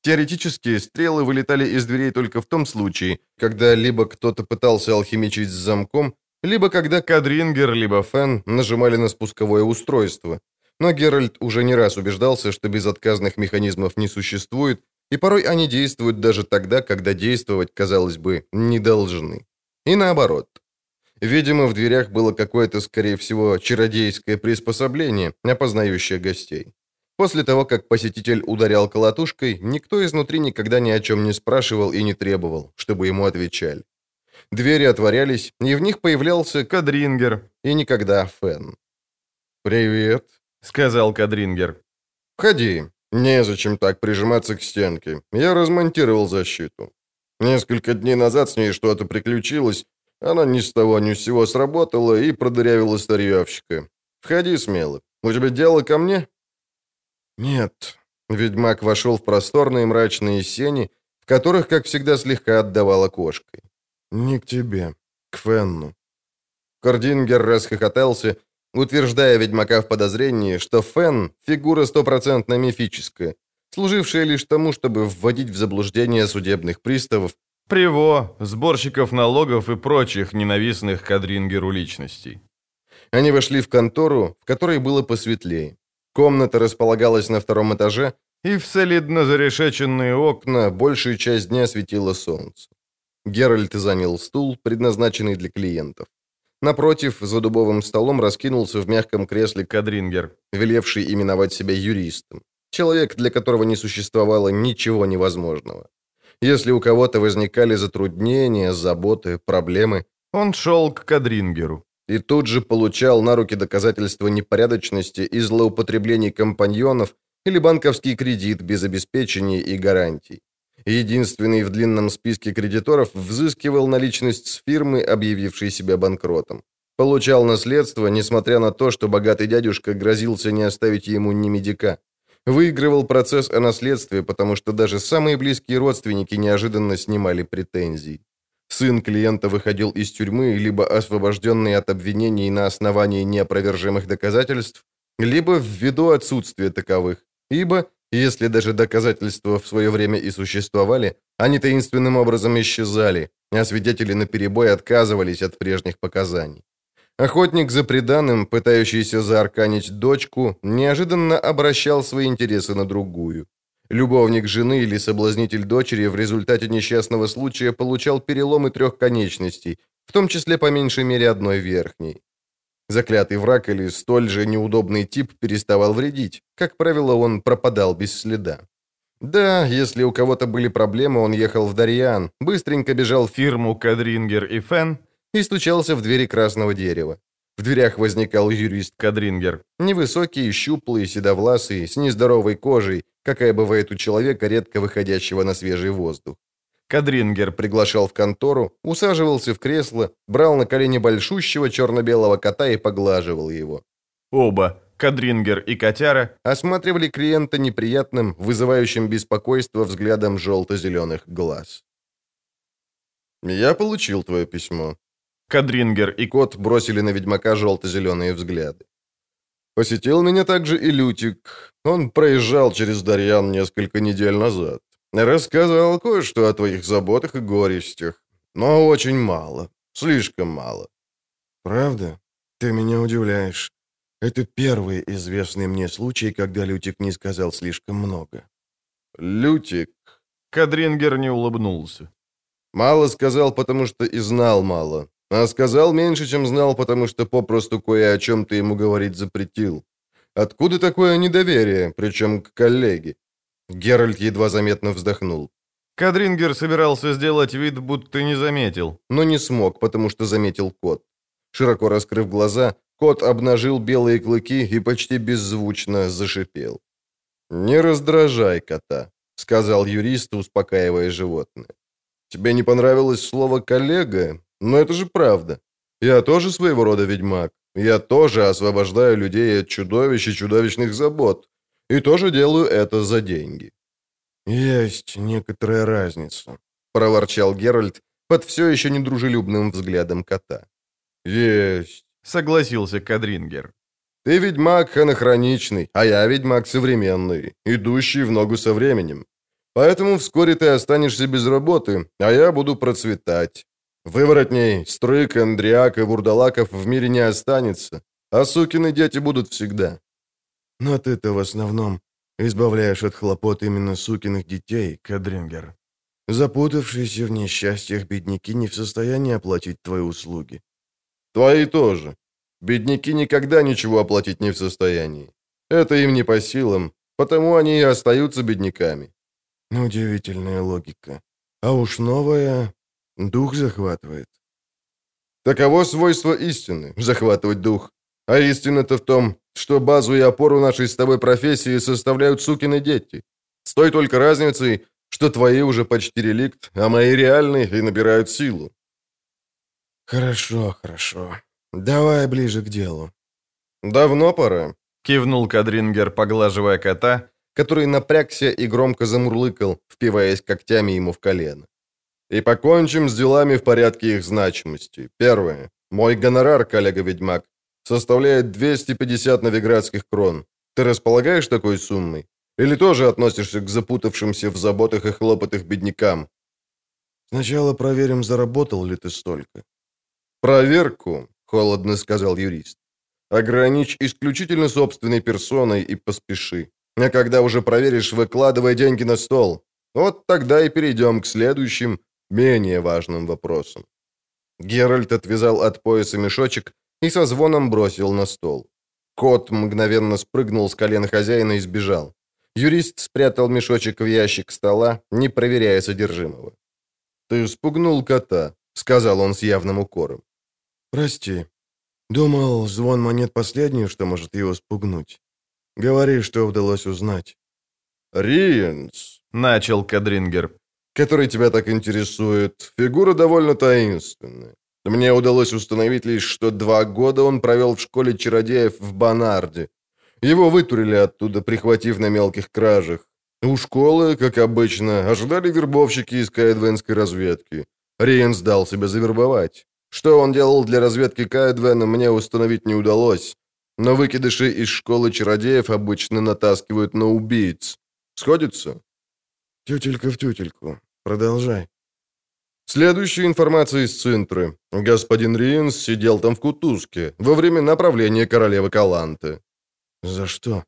Теоретически, стрелы вылетали из дверей только в том случае, когда либо кто-то пытался алхимичить с замком, либо когда Кодрингер, либо Фен нажимали на спусковое устройство. Но Геральт уже не раз убеждался, что безотказных механизмов не существует, и порой они действуют даже тогда, когда действовать, казалось бы, не должны. И наоборот. Видимо, в дверях было какое-то, скорее всего, чародейское приспособление, опознающее гостей. После того, как посетитель ударял колотушкой, никто изнутри никогда ни о чем не спрашивал и не требовал, чтобы ему отвечали. Двери отворялись, и в них появлялся Кодрингер и никогда Фен. «Привет», — сказал Кодрингер. «Входи. Незачем так прижиматься к стенке. Я размонтировал защиту. Несколько дней назад с ней что-то приключилось». Она ни с того ни с сего сработала и продырявила старьевщика. Входи смело. «У тебя дело ко мне?» «Нет». Ведьмак вошел в просторные мрачные сени, в которых, как всегда, слегка отдавала кошкой. «Не к тебе, к Фенну». Кодрингер расхохотался, утверждая ведьмака в подозрении, что Фенн — фигура стопроцентно мифическая, служившая лишь тому, чтобы вводить в заблуждение судебных приставов, приво, сборщиков налогов и прочих ненавистных Кодрингеру личностей. Они вошли в контору, в которой было посветлее. Комната располагалась на втором этаже, и в солидно зарешеченные окна большую часть дня светило солнце. Геральт занял стул, предназначенный для клиентов. Напротив, за дубовым столом раскинулся в мягком кресле Кодрингер, велевший именовать себя юристом. Человек, для которого не существовало ничего невозможного. Если у кого-то возникали затруднения, заботы, проблемы, он шел к Кодрингеру. И тут же получал на руки доказательства непорядочности и злоупотреблений компаньонов или банковский кредит без обеспечения и гарантий. Единственный в длинном списке кредиторов взыскивал наличность с фирмы, объявившей себя банкротом. Получал наследство, несмотря на то, что богатый дядюшка грозился не оставить ему ни медика. Выигрывал процесс о наследстве, потому что даже самые близкие родственники неожиданно снимали претензии. Сын клиента выходил из тюрьмы, либо освобожденный от обвинений на основании неопровержимых доказательств, либо ввиду отсутствия таковых, ибо, если даже доказательства в свое время и существовали, они таинственным образом исчезали, а свидетели наперебой отказывались от прежних показаний. Охотник за приданым, пытающийся заарканить дочку, неожиданно обращал свои интересы на другую. Любовник жены или соблазнитель дочери в результате несчастного случая получал переломы 3 конечностей, в том числе по меньшей мере 1 верхней. Заклятый враг или столь же неудобный тип переставал вредить, как правило, он пропадал без следа. Да, если у кого-то были проблемы, он ехал в Дарьян, быстренько бежал в фирму Кодрингер и Фенн и стучался в двери красного дерева. В дверях возникал юрист Кодрингер, невысокий, щуплый, седовласый, с нездоровой кожей, какая бывает у человека, редко выходящего на свежий воздух. Кодрингер приглашал в контору, усаживался в кресло, брал на колени большущего черно-белого кота и поглаживал его. Оба, Кодрингер и котяра, осматривали клиента неприятным, вызывающим беспокойство взглядом желто-зеленых глаз. «Я получил твое письмо». Кодрингер и кот бросили на ведьмака желто-зеленые взгляды. «Посетил меня также и Лютик. Он проезжал через Дарьян несколько недель назад. Рассказал кое-что о твоих заботах и горестях. Но очень мало. Слишком мало». «Правда? Ты меня удивляешь. Это первый известный мне случай, когда Лютик не сказал слишком много». «Лютик...» Кодрингер не улыбнулся. «Мало сказал, потому что и знал мало. А сказал меньше, чем знал, потому что попросту кое о чем ты ему говорить запретил. Откуда такое недоверие, причем к коллеге?» Геральт едва заметно вздохнул. Кодрингер собирался сделать вид, будто не заметил, но не смог, потому что заметил кот. Широко раскрыв глаза, кот обнажил белые клыки и почти беззвучно зашипел. «Не раздражай кота», — сказал юрист, успокаивая животное. «Тебе не понравилось слово «коллега»? Но это же правда. Я тоже своего рода ведьмак. Я тоже освобождаю людей от чудовищ и чудовищных забот. И тоже делаю это за деньги». «Есть некоторая разница», — проворчал Геральт под все еще недружелюбным взглядом кота. «Есть», — согласился Кодрингер. «Ты ведьмак анахроничный, а я ведьмак современный, идущий в ногу со временем. Поэтому вскоре ты останешься без работы, а я буду процветать. Выворотней, стрык, андриак и вурдалаков в мире не останется, а сукины дети будут всегда». «Но ты-то в основном избавляешь от хлопот именно сукиных детей, Кодрингер. Запутавшиеся в несчастьях бедняки не в состоянии оплатить твои услуги». «Твои тоже. Бедняки никогда ничего оплатить не в состоянии. Это им не по силам, потому они и остаются бедняками». «Удивительная логика. А уж новая... дух захватывает». «Таково свойство истины — захватывать дух. А истина-то в том, что базу и опору нашей с тобой профессии составляют сукины дети. С той только разницей, что твои уже почти реликт, а мои реальные и набирают силу». «Хорошо, хорошо. Давай ближе к делу». «Давно пора. кивнул Кодрингер, поглаживая кота, который напрягся и громко замурлыкал, впиваясь когтями ему в колено. «И покончим с делами в порядке их значимости. Первое. Мой гонорар, коллега-ведьмак, составляет 250 новиградских крон. Ты располагаешь такой суммой? Или тоже относишься к запутавшимся в заботах и хлопотах беднякам?» «Сначала проверим, заработал ли ты столько». «Проверку», — холодно сказал юрист, — «ограничь исключительно собственной персоной и поспеши. А когда уже проверишь, выкладывай деньги на стол. Вот тогда и перейдем к следующим, менее важным вопросам». Геральт отвязал от пояса мешочек и со звоном бросил на стол. Кот мгновенно спрыгнул с колен хозяина и сбежал. Юрист спрятал мешочек в ящик стола, не проверяя содержимого. «Ты спугнул кота», — сказал он с явным укором. «Прости. Думал, звон монет последний, что может его спугнуть. Говори, что удалось узнать». «Риенс», — начал Кодрингер, — «который тебя так интересует, фигура довольно таинственная. Мне удалось установить лишь, что 2 года он провел в школе чародеев в Бонарде. Его вытурили оттуда, прихватив на мелких кражах. У школы, как обычно, ожидали вербовщики из каэдвенской разведки. Риенс дал себя завербовать. Что он делал для разведки Каэдвена, мне установить не удалось. Но выкидыши из школы чародеев обычно натаскивают на убийц. Сходится?» «Тютелька в тютельку. Продолжай». «Следующая информация из Цинтры. Господин Риенс сидел там в кутузке во время направления королевы Каланте». «За что?»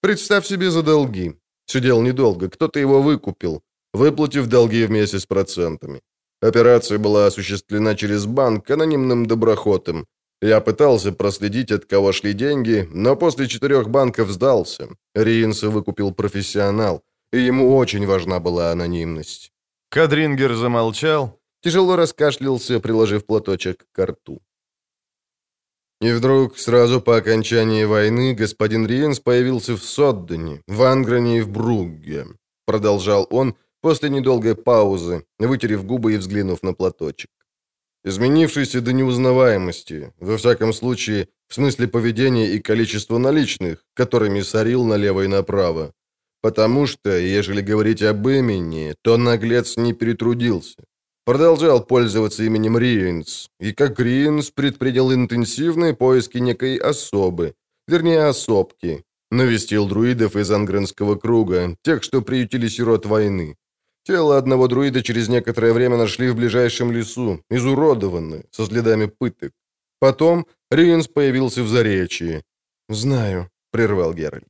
«Представь себе, за долги. Сидел недолго, кто-то его выкупил, выплатив долги вместе с процентами. Операция была осуществлена через банк анонимным доброхотом. Я пытался проследить, от кого шли деньги, но после 4 банков сдался. Риенса выкупил профессионал, и ему очень важна была анонимность». Кодрингер замолчал, тяжело раскашлялся, приложив платочек к рту. «И вдруг, сразу по окончании войны, господин Риенс появился в Соддене, в Ангране и в Бругге», — продолжал он после недолгой паузы, вытерев губы и взглянув на платочек. «Изменившийся до неузнаваемости, во всяком случае, в смысле поведения и количества наличных, которыми сорил налево и направо. Потому что, ежели говорить об имени, то наглец не перетрудился. Продолжал пользоваться именем Риенс, и как Риенс предпринял интенсивные поиски некой особы, вернее особки, навестил друидов из Ангренского круга, тех, что приютили сирот войны. Тело одного друида через некоторое время нашли в ближайшем лесу, изуродованное, со следами пыток. Потом Риенс появился в Заречье». «Знаю», — прервал Геральт.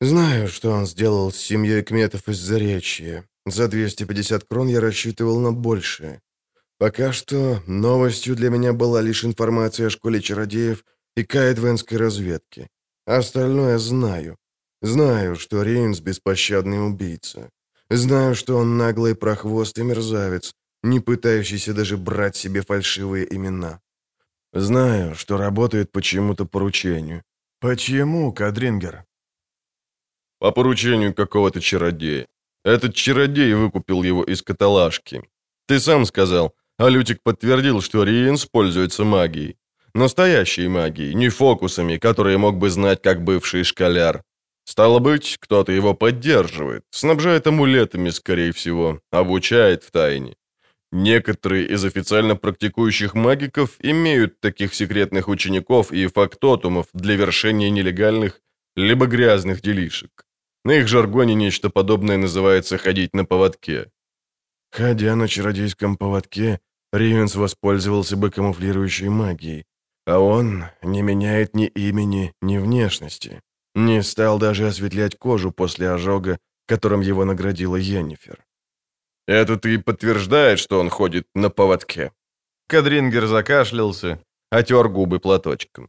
«Знаю, что он сделал с семьей кметов из Заречья. За 250 крон я рассчитывал на большее. Пока что новостью для меня была лишь информация о школе чародеев и каэдвенской разведке. Остальное знаю. Знаю, что Риенс — беспощадный убийца. Знаю, что он наглый прохвост и мерзавец, не пытающийся даже брать себе фальшивые имена. Знаю, что работает по чьему-то поручению». «Почему, Кодрингер?» «По поручению какого-то чародея. Этот чародей выкупил его из каталажки. Ты сам сказал, а Лютик подтвердил, что Риенс пользуется магией. Настоящей магией, не фокусами, которые мог бы знать как бывший школяр. Стало быть, кто-то его поддерживает, снабжает амулетами, скорее всего, обучает втайне. Некоторые из официально практикующих магиков имеют таких секретных учеников и фактотумов для вершения нелегальных либо грязных делишек. На их жаргоне нечто подобное называется «ходить на поводке». «Ходя на чародейском поводке, Риенс воспользовался бы камуфлирующей магией, а он не меняет ни имени, ни внешности. Не стал даже осветлять кожу после ожога, которым его наградила Йеннифер». «Это ты и подтверждает, что он ходит на поводке?» Кодрингер закашлялся, отер губы платочком.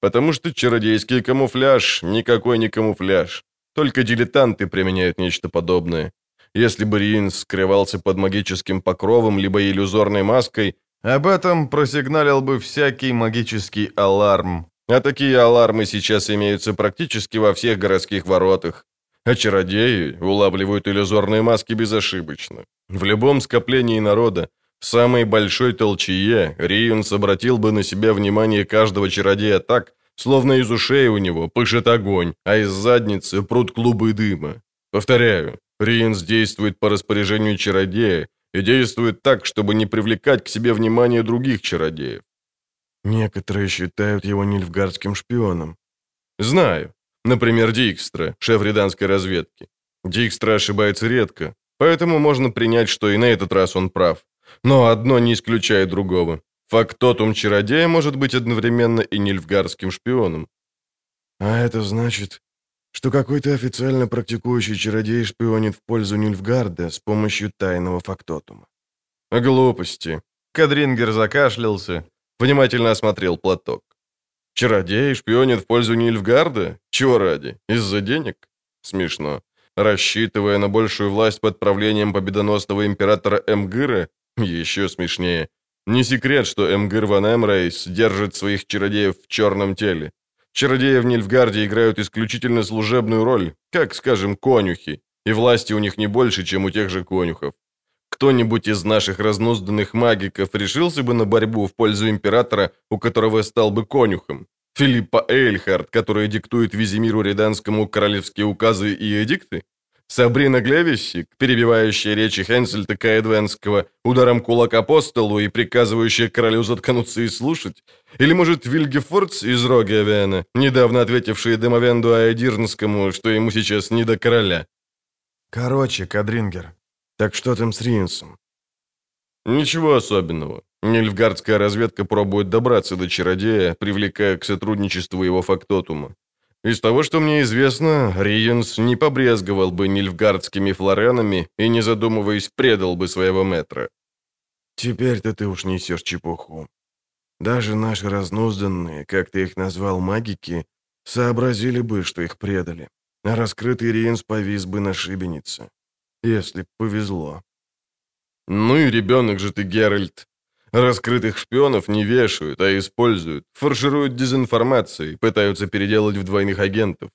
«Потому что чародейский камуфляж никакой не камуфляж. Только дилетанты применяют нечто подобное. Если бы Риенс скрывался под магическим покровом либо иллюзорной маской, об этом просигналил бы всякий магический аларм. А такие алармы сейчас имеются практически во всех городских воротах. А чародеи улавливают иллюзорные маски безошибочно. В любом скоплении народа, в самой большой толчее, Риенс обратил бы на себя внимание каждого чародея так, Словно из ушей у него пышет огонь, а из задницы прут клубы дыма. Повторяю, Риенс действует по распоряжению чародея и действует так, чтобы не привлекать к себе внимание других чародеев. Некоторые считают его нильфгардским шпионом. Знаю. Например, Дикстра, шеф риданской разведки. Дикстра ошибается редко, поэтому можно принять, что и на этот раз он прав. Но одно не исключает другого. Фактотум чародея может быть одновременно и нильфгардским шпионом. А это значит, что какой-то официально практикующий чародей шпионит в пользу Нильфгарда с помощью тайного фактотума. Глупости. Кодрингер закашлялся, внимательно осмотрел платок. Чародей шпионит в пользу Нильфгарда? Чего ради? Из-за денег? Смешно. Рассчитывая на большую власть под правлением победоносного императора Эмгыра? Еще смешнее. Не секрет, что Эмгыр ван Эмрейс держит своих чародеев в черном теле. Чародеи в Нильфгарде играют исключительно служебную роль, как, скажем, конюхи, и власти у них не больше, чем у тех же конюхов. Кто-нибудь из наших разнузданных магиков решился бы на борьбу в пользу императора, у которого стал бы конюхом? Филиппа Эльхард, который диктует Визимиру Риданскому королевские указы и эдикты? Сабрина Глевисик, перебивающая речи Хенсельта Каэдвенского ударом кулака по столу и приказывающая королю заткнуться и слушать? Или, может, Вильгефордс из Рогевена, недавно ответивший Демовенду Аэдирнскому, что ему сейчас не до короля? Короче, Кодрингер, так что там с Риенсом? Ничего особенного. Нильфгардская разведка пробует добраться до чародея, привлекая к сотрудничеству его фактотума. Из того, что мне известно, Риенс не побрезговал бы нильфгардскими флоренами и, не задумываясь, предал бы своего мэтра. Теперь-то ты уж несешь чепуху. Даже наши разнузданные, как ты их назвал, магики, сообразили бы, что их предали. А раскрытый Риенс повис бы на шибенице. Если б повезло. Ну и ребенок же ты, Геральт. Раскрытых шпионов не вешают, а используют, фаршируют дезинформацией, пытаются переделать в двойных агентов.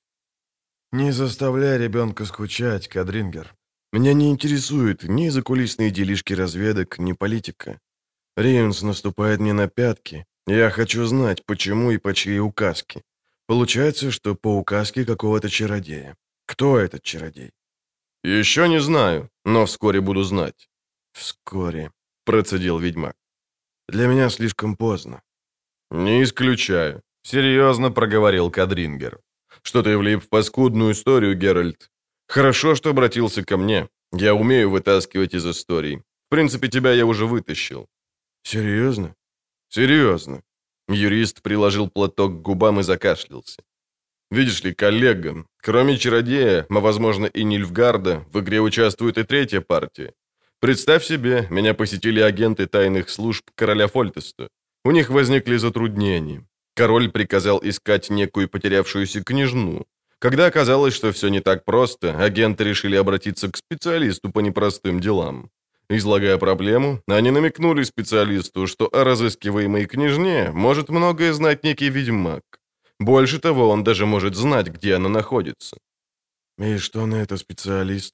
Не заставляй ребенка скучать, Кодрингер. Меня не интересуют ни закулисные делишки разведок, ни политика. Риенс наступает мне на пятки. Я хочу знать, почему и по чьей указке. Получается, что по указке какого-то чародея. Кто этот чародей? Еще не знаю, но вскоре буду знать. Вскоре, процедил ведьмак. Для меня слишком поздно. Не исключаю, серьезно проговорил Кодрингер. Что ты влип в паскудную историю, Геральт. Хорошо, что обратился ко мне. Я умею вытаскивать из истории. В принципе, тебя я уже вытащил. Серьезно? Серьезно. Юрист приложил платок к губам и закашлялся. Видишь ли, коллега, кроме чародея, а возможно и Нильфгарда, в игре участвует и третья партия. Представь себе, меня посетили агенты тайных служб короля Фольтеста. У них возникли затруднения. Король приказал искать некую потерявшуюся княжну. Когда оказалось, что все не так просто, агенты решили обратиться к специалисту по непростым делам. Излагая проблему, они намекнули специалисту, что о разыскиваемой княжне может многое знать некий ведьмак. Больше того, он даже может знать, где она находится. И что на это специалист?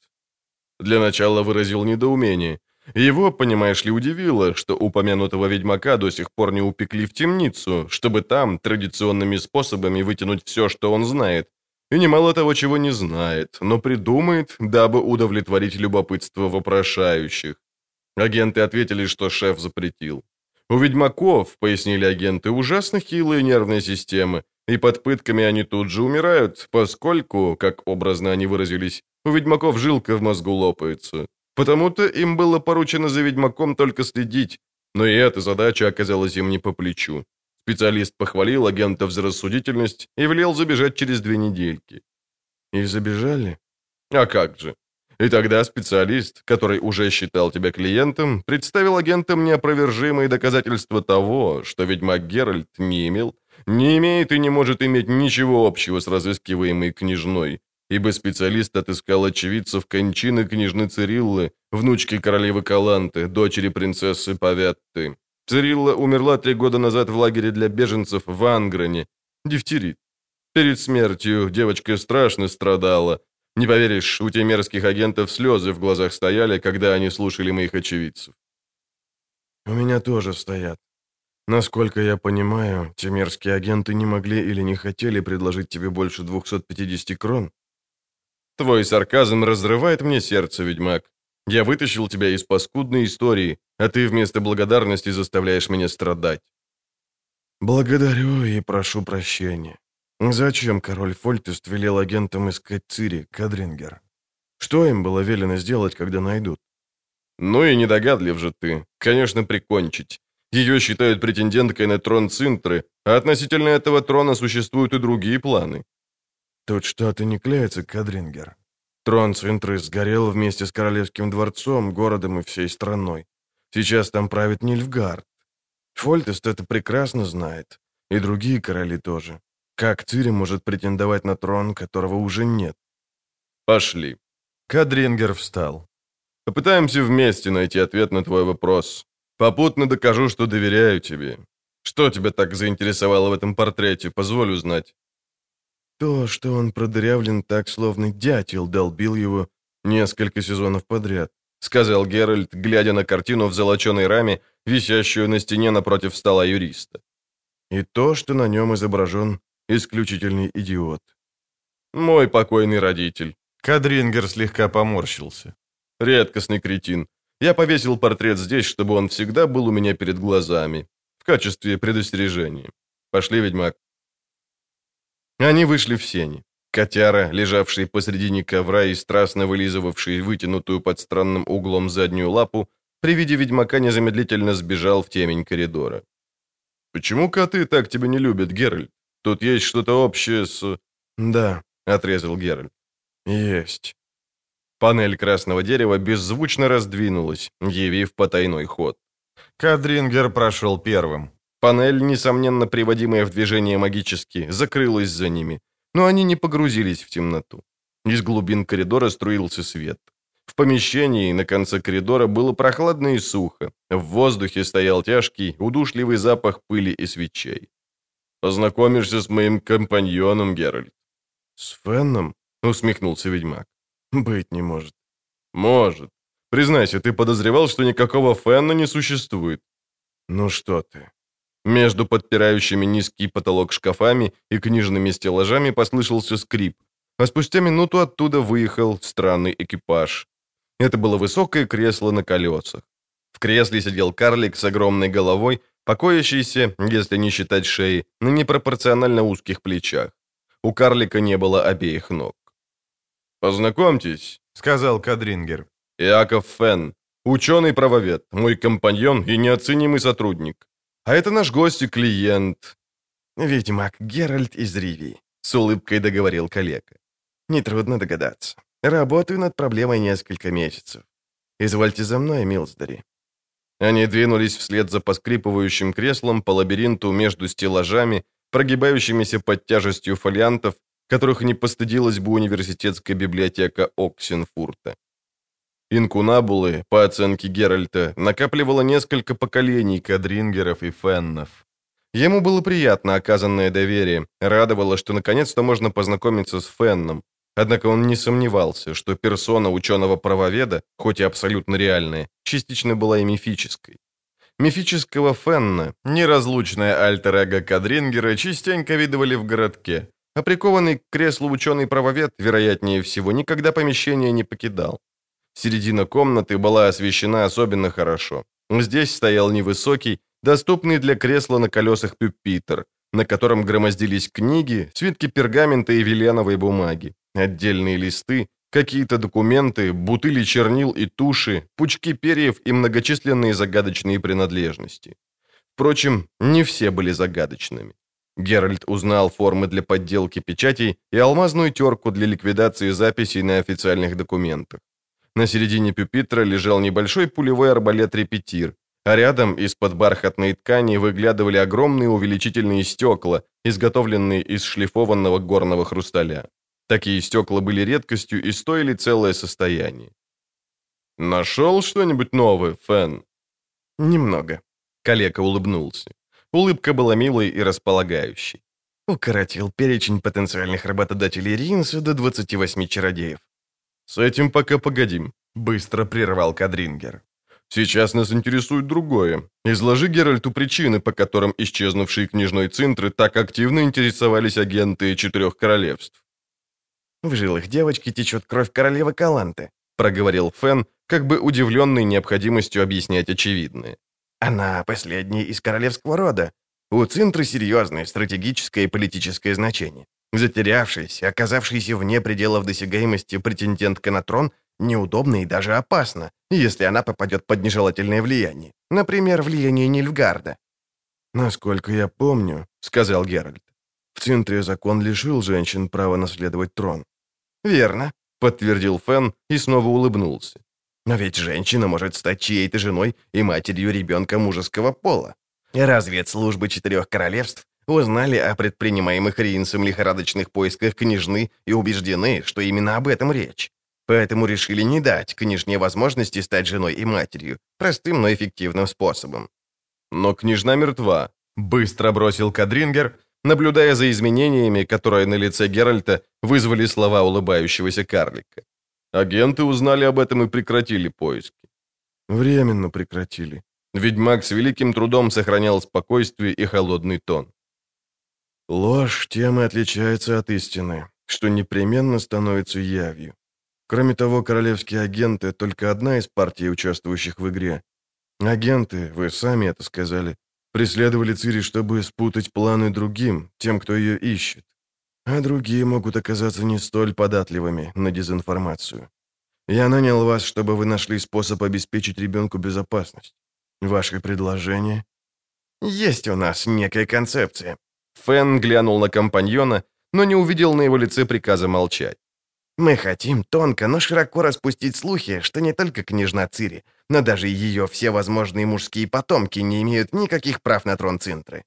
Для начала выразил недоумение. Его, понимаешь ли, удивило, что упомянутого ведьмака до сих пор не упекли в темницу, чтобы там традиционными способами вытянуть все, что он знает. И немало того, чего не знает, но придумает, дабы удовлетворить любопытство вопрошающих. Агенты ответили, что шеф запретил. У ведьмаков, пояснили агенты, ужасно хилые нервные системы, и под пытками они тут же умирают, поскольку, как образно они выразились, у ведьмаков жилка в мозгу лопается. Потому-то им было поручено за ведьмаком только следить, но и эта задача оказалась им не по плечу. Специалист похвалил агентов за рассудительность и велел забежать через 2 недельки. И забежали? А как же? И тогда специалист, который уже считал тебя клиентом, представил агентам неопровержимые доказательства того, что ведьмак Геральт не имел, не имеет и не может иметь ничего общего с разыскиваемой княжной, ибо специалист отыскал очевидцев кончины княжны Цириллы, внучки королевы Каланте, дочери принцессы Павятты. Цирилла умерла 3 года назад в лагере для беженцев в Ангране. Дифтерит. Перед смертью девочка страшно страдала. Не поверишь, у тех мерзких агентов слезы в глазах стояли, когда они слушали моих очевидцев. У меня тоже стоят. Насколько я понимаю, темерские агенты не могли или не хотели предложить тебе больше 250 крон. Твой сарказм разрывает мне сердце, ведьмак. Я вытащил тебя из паскудной истории, а ты вместо благодарности заставляешь меня страдать. Благодарю и прошу прощения. Зачем король Фольтест велел агентам искать Цири, Кодрингер? Что им было велено сделать, когда найдут? Ну и недогадлив же ты. Конечно, прикончить. Ее считают претенденткой на трон Цинтры, а относительно этого трона существуют и другие планы. Тут что-то не клеится, Кодрингер. Трон Цинтры сгорел вместе с королевским дворцом, городом и всей страной. Сейчас там правит Нильфгард. Фольтест это прекрасно знает. И другие короли тоже. Как Цири может претендовать на трон, которого уже нет? Пошли. Кодрингер встал. Попытаемся вместе найти ответ на твой вопрос. Попутно докажу, что доверяю тебе. Что тебя так заинтересовало в этом портрете, позволь узнать. То, что он продырявлен так, словно дятел долбил его несколько сезонов подряд, сказал Геральт, глядя на картину в золоченой раме, висящую на стене напротив стола юриста. И то, что на нем изображен исключительный идиот. Мой покойный родитель. Кодрингер слегка поморщился. Редкостный кретин. Я повесил портрет здесь, чтобы он всегда был у меня перед глазами. В качестве предостережения. Пошли, ведьмак. Они вышли в сени. Котяра, лежавший посредине ковра и страстно вылизывавший вытянутую под странным углом заднюю лапу, при виде ведьмака незамедлительно сбежал в темень коридора. «Почему коты так тебя не любят, Геральт? Тут есть что-то общее с...» «Да», — отрезал Геральт. «Есть». Панель красного дерева беззвучно раздвинулась, явив потайной ход. Кодрингер прошел первым. Панель, несомненно приводимая в движение магически, закрылась за ними, но они не погрузились в темноту. Из глубин коридора струился свет. В помещении на конце коридора было прохладно и сухо. В воздухе стоял тяжкий, удушливый запах пыли и свечей. «Познакомишься с моим компаньоном, Геральт?» «С Фенном?» — усмехнулся ведьмак. «Быть не может». «Может. Признайся, ты подозревал, что никакого Фенна не существует?» «Ну что ты». Между подпирающими низкий потолок шкафами и книжными стеллажами послышался скрип, а спустя минуту оттуда выехал странный экипаж. Это было высокое кресло на колесах. В кресле сидел карлик с огромной головой, покоящийся, если не считать шеи, на непропорционально узких плечах. У карлика не было обеих ног. «Познакомьтесь», — сказал Кодрингер. «Яков Фенн, ученый-правовед, мой компаньон и неоценимый сотрудник. А это наш гость и клиент». «Ведьмак Геральт из Ривии», — с улыбкой договорил коллега. «Нетрудно догадаться. Работаю над проблемой несколько месяцев. Извольте за мной, милздари». Они двинулись вслед за поскрипывающим креслом по лабиринту между стеллажами, прогибающимися под тяжестью фолиантов, которых не постыдилась бы университетская библиотека Оксенфурта. Инкунабулы, по оценке Геральта, накапливало несколько поколений Кодрингеров и Феннов. Ему было приятно оказанное доверие, радовало, что наконец-то можно познакомиться с Фенном, однако он не сомневался, что персона ученого-правоведа, хоть и абсолютно реальная, частично была и мифической. Мифического Фенна, неразлучное альтер-эго Кодрингера, частенько видывали в городке, а прикованный к креслу ученый-правовед, вероятнее всего, никогда помещение не покидал. Середина комнаты была освещена особенно хорошо. Здесь стоял невысокий, доступный для кресла на колесах пюпитр, на котором громоздились книги, свитки пергамента и веленовой бумаги, отдельные листы, какие-то документы, бутыли чернил и туши, пучки перьев и многочисленные загадочные принадлежности. Впрочем, не все были загадочными. Геральт узнал формы для подделки печатей и алмазную терку для ликвидации записей на официальных документах. На середине пюпитра лежал небольшой пулевой арбалет-репетир, а рядом из-под бархатной ткани выглядывали огромные увеличительные стекла, изготовленные из шлифованного горного хрусталя. Такие стекла были редкостью и стоили целое состояние. «Нашел что-нибудь новое, Фен?» «Немного», — коллега улыбнулся. Улыбка была милой и располагающей. «Укоротил перечень потенциальных работодателей Риенса до 28 чародеев». «С этим пока погодим», — быстро прервал Кодрингер. Сейчас нас интересует другое. Изложи Геральту причины, по которым исчезнувшие княжной Цинтры так активно интересовались агенты 4 королевств. «В жилах девочки течет кровь королевы Каланте», — проговорил Фенн, как бы удивленный необходимостью объяснять очевидное. «Она последняя из королевского рода. У Цинтры серьезное стратегическое и политическое значение. Затерявшаяся, оказавшаяся вне пределов досягаемости претендентка на трон неудобно и даже опасно, если она попадет под нежелательное влияние. Например, влияние Нильфгарда». «Насколько я помню, — сказал Геральт, — в Цинтре закон лишил женщин права наследовать трон». «Верно», — подтвердил Фенн и снова улыбнулся. «Но ведь женщина может стать чьей-то женой и матерью ребенка мужеского пола. Разведслужбы 4 королевств узнали о предпринимаемых Риенсом лихорадочных поисках княжны и убеждены, что именно об этом речь. Поэтому решили не дать княжне возможности стать женой и матерью, простым, но эффективным способом». «Но княжна мертва», — быстро бросил Кодрингер, наблюдая за изменениями, которые на лице Геральта вызвали слова улыбающегося карлика. «Агенты узнали об этом и прекратили поиски». «Временно прекратили». Ведьмак с великим трудом сохранял спокойствие и холодный тон. «Ложь тем и отличается от истины, что непременно становится явью. Кроме того, королевские агенты — только одна из партий, участвующих в игре. Агенты, вы сами это сказали, преследовали Цири, чтобы спутать планы другим, тем, кто ее ищет. А другие могут оказаться не столь податливыми на дезинформацию. Я нанял вас, чтобы вы нашли способ обеспечить ребенку безопасность. Ваши предложения?» «Есть у нас некая концепция». Фенн глянул на компаньона, но не увидел на его лице приказа молчать. «Мы хотим тонко, но широко распустить слухи, что не только княжна Цири, но даже ее все возможные мужские потомки не имеют никаких прав на трон Цинтры».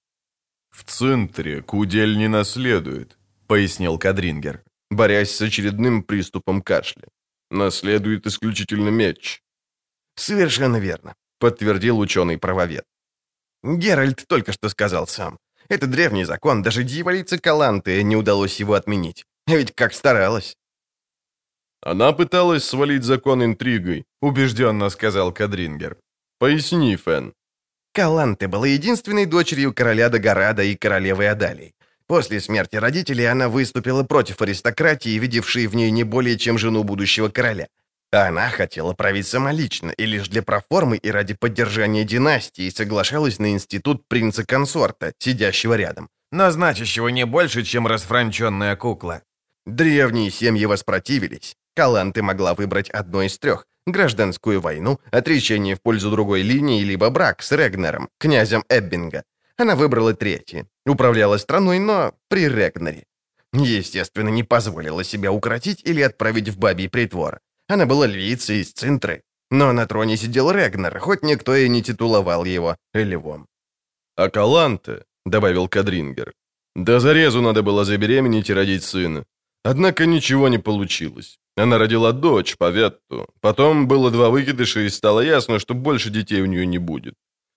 «В Цинтре кудель не наследует», — пояснил Кодрингер, борясь с очередным приступом кашля. «Наследует исключительно меч». «Совершенно верно», — подтвердил ученый-правовед. «Геральт только что сказал сам. Это древний закон, даже дьяволице Каланте не удалось его отменить. Ведь как старалась». «Она пыталась свалить закон интригой», — убежденно сказал Кодрингер. «Поясни, Фен». «Каланте была единственной дочерью короля Дагорада и королевы Адалии. После смерти родителей она выступила против аристократии, видевшей в ней не более чем жену будущего короля. Она хотела править самолично и лишь для проформы и ради поддержания династии соглашалась на институт принца-консорта, сидящего рядом, но значащего не больше, чем расфранченная кукла. Древние семьи воспротивились. Каланте могла выбрать одно из трех: гражданскую войну, отречение в пользу другой линии, либо брак с Регнером, князем Эббинга. Она выбрала третье, управляла страной, но при Регнере. Естественно, не позволила себя укротить или отправить в бабий притвор. Она была львицей из Цинтры, но на троне сидел Регнер, хоть никто и не титуловал его львом». «А Каланте, — добавил Кодрингер, — до зарезу надо было забеременеть и родить сына. Однако ничего не получилось. Она родила дочь, Павятту. Потом было 2 выкидыша, и стало ясно, что больше детей у нее не будет.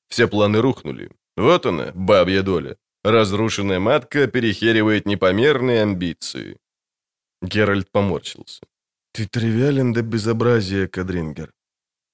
Все планы рухнули. Вот она, бабья доля. Разрушенная матка перехеривает непомерные амбиции». Геральт поморщился. «Ты тривиален до безобразия, Кодрингер».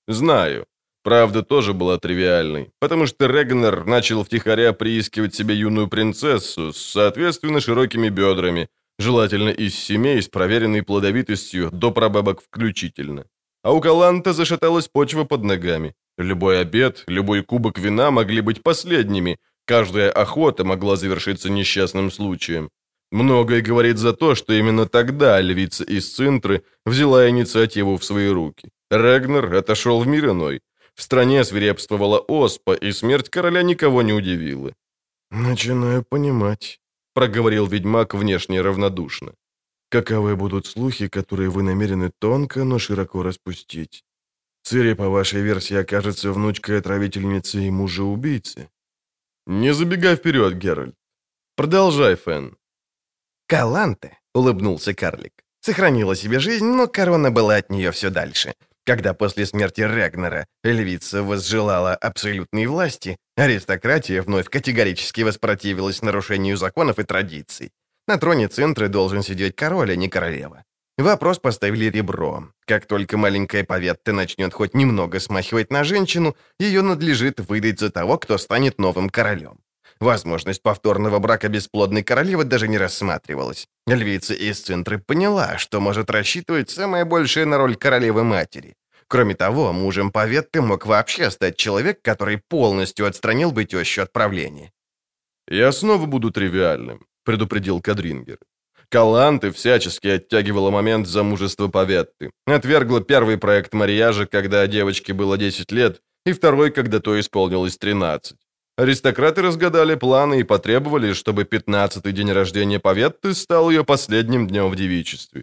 «Знаю. Правда тоже была тривиальной, потому что Регнер начал втихаря приискивать себе юную принцессу с, соответственно, широкими бедрами, желательно из семей с проверенной плодовитостью до прабабок включительно. А у Каланте зашаталась почва под ногами. Любой обед, любой кубок вина могли быть последними, каждая охота могла завершиться несчастным случаем. Многое говорит за то, что именно тогда львица из Цинтры взяла инициативу в свои руки. Регнер отошел в мир иной. В стране свирепствовала оспа, и смерть короля никого не удивила». «Начинаю понимать», — проговорил ведьмак внешне равнодушно. «Каковы будут слухи, которые вы намерены тонко, но широко распустить? Цири, по вашей версии, окажется внучкой отравительницы и мужа-убийцы». «Не забегай вперед, Геральт. Продолжай, Фен». «Каланте, — улыбнулся карлик, — сохранила себе жизнь, но корона была от нее все дальше. Когда после смерти Регнера львица возжелала абсолютной власти, аристократия вновь категорически воспротивилась нарушению законов и традиций. На троне Цинтры должен сидеть король, а не королева. Вопрос поставили ребро. Как только маленькая Павятта начнет хоть немного смахивать на женщину, ее надлежит выдать за того, кто станет новым королем. Возможность повторного брака бесплодной королевы даже не рассматривалась. Львица из Цинтры поняла, что может рассчитывать самое большее на роль королевы-матери. Кроме того, мужем Павятты мог вообще стать человек, который полностью отстранил бы тещу от правления. «Я снова буду тривиальным», — предупредил Кодрингер. Каланте всячески оттягивала момент замужества Павятты. Отвергла первый проект марияжа, когда девочке было 10 лет, и второй, когда той исполнилось 13. Аристократы разгадали планы и потребовали, чтобы 15-й день рождения Павятты стал ее последним днем в девичестве.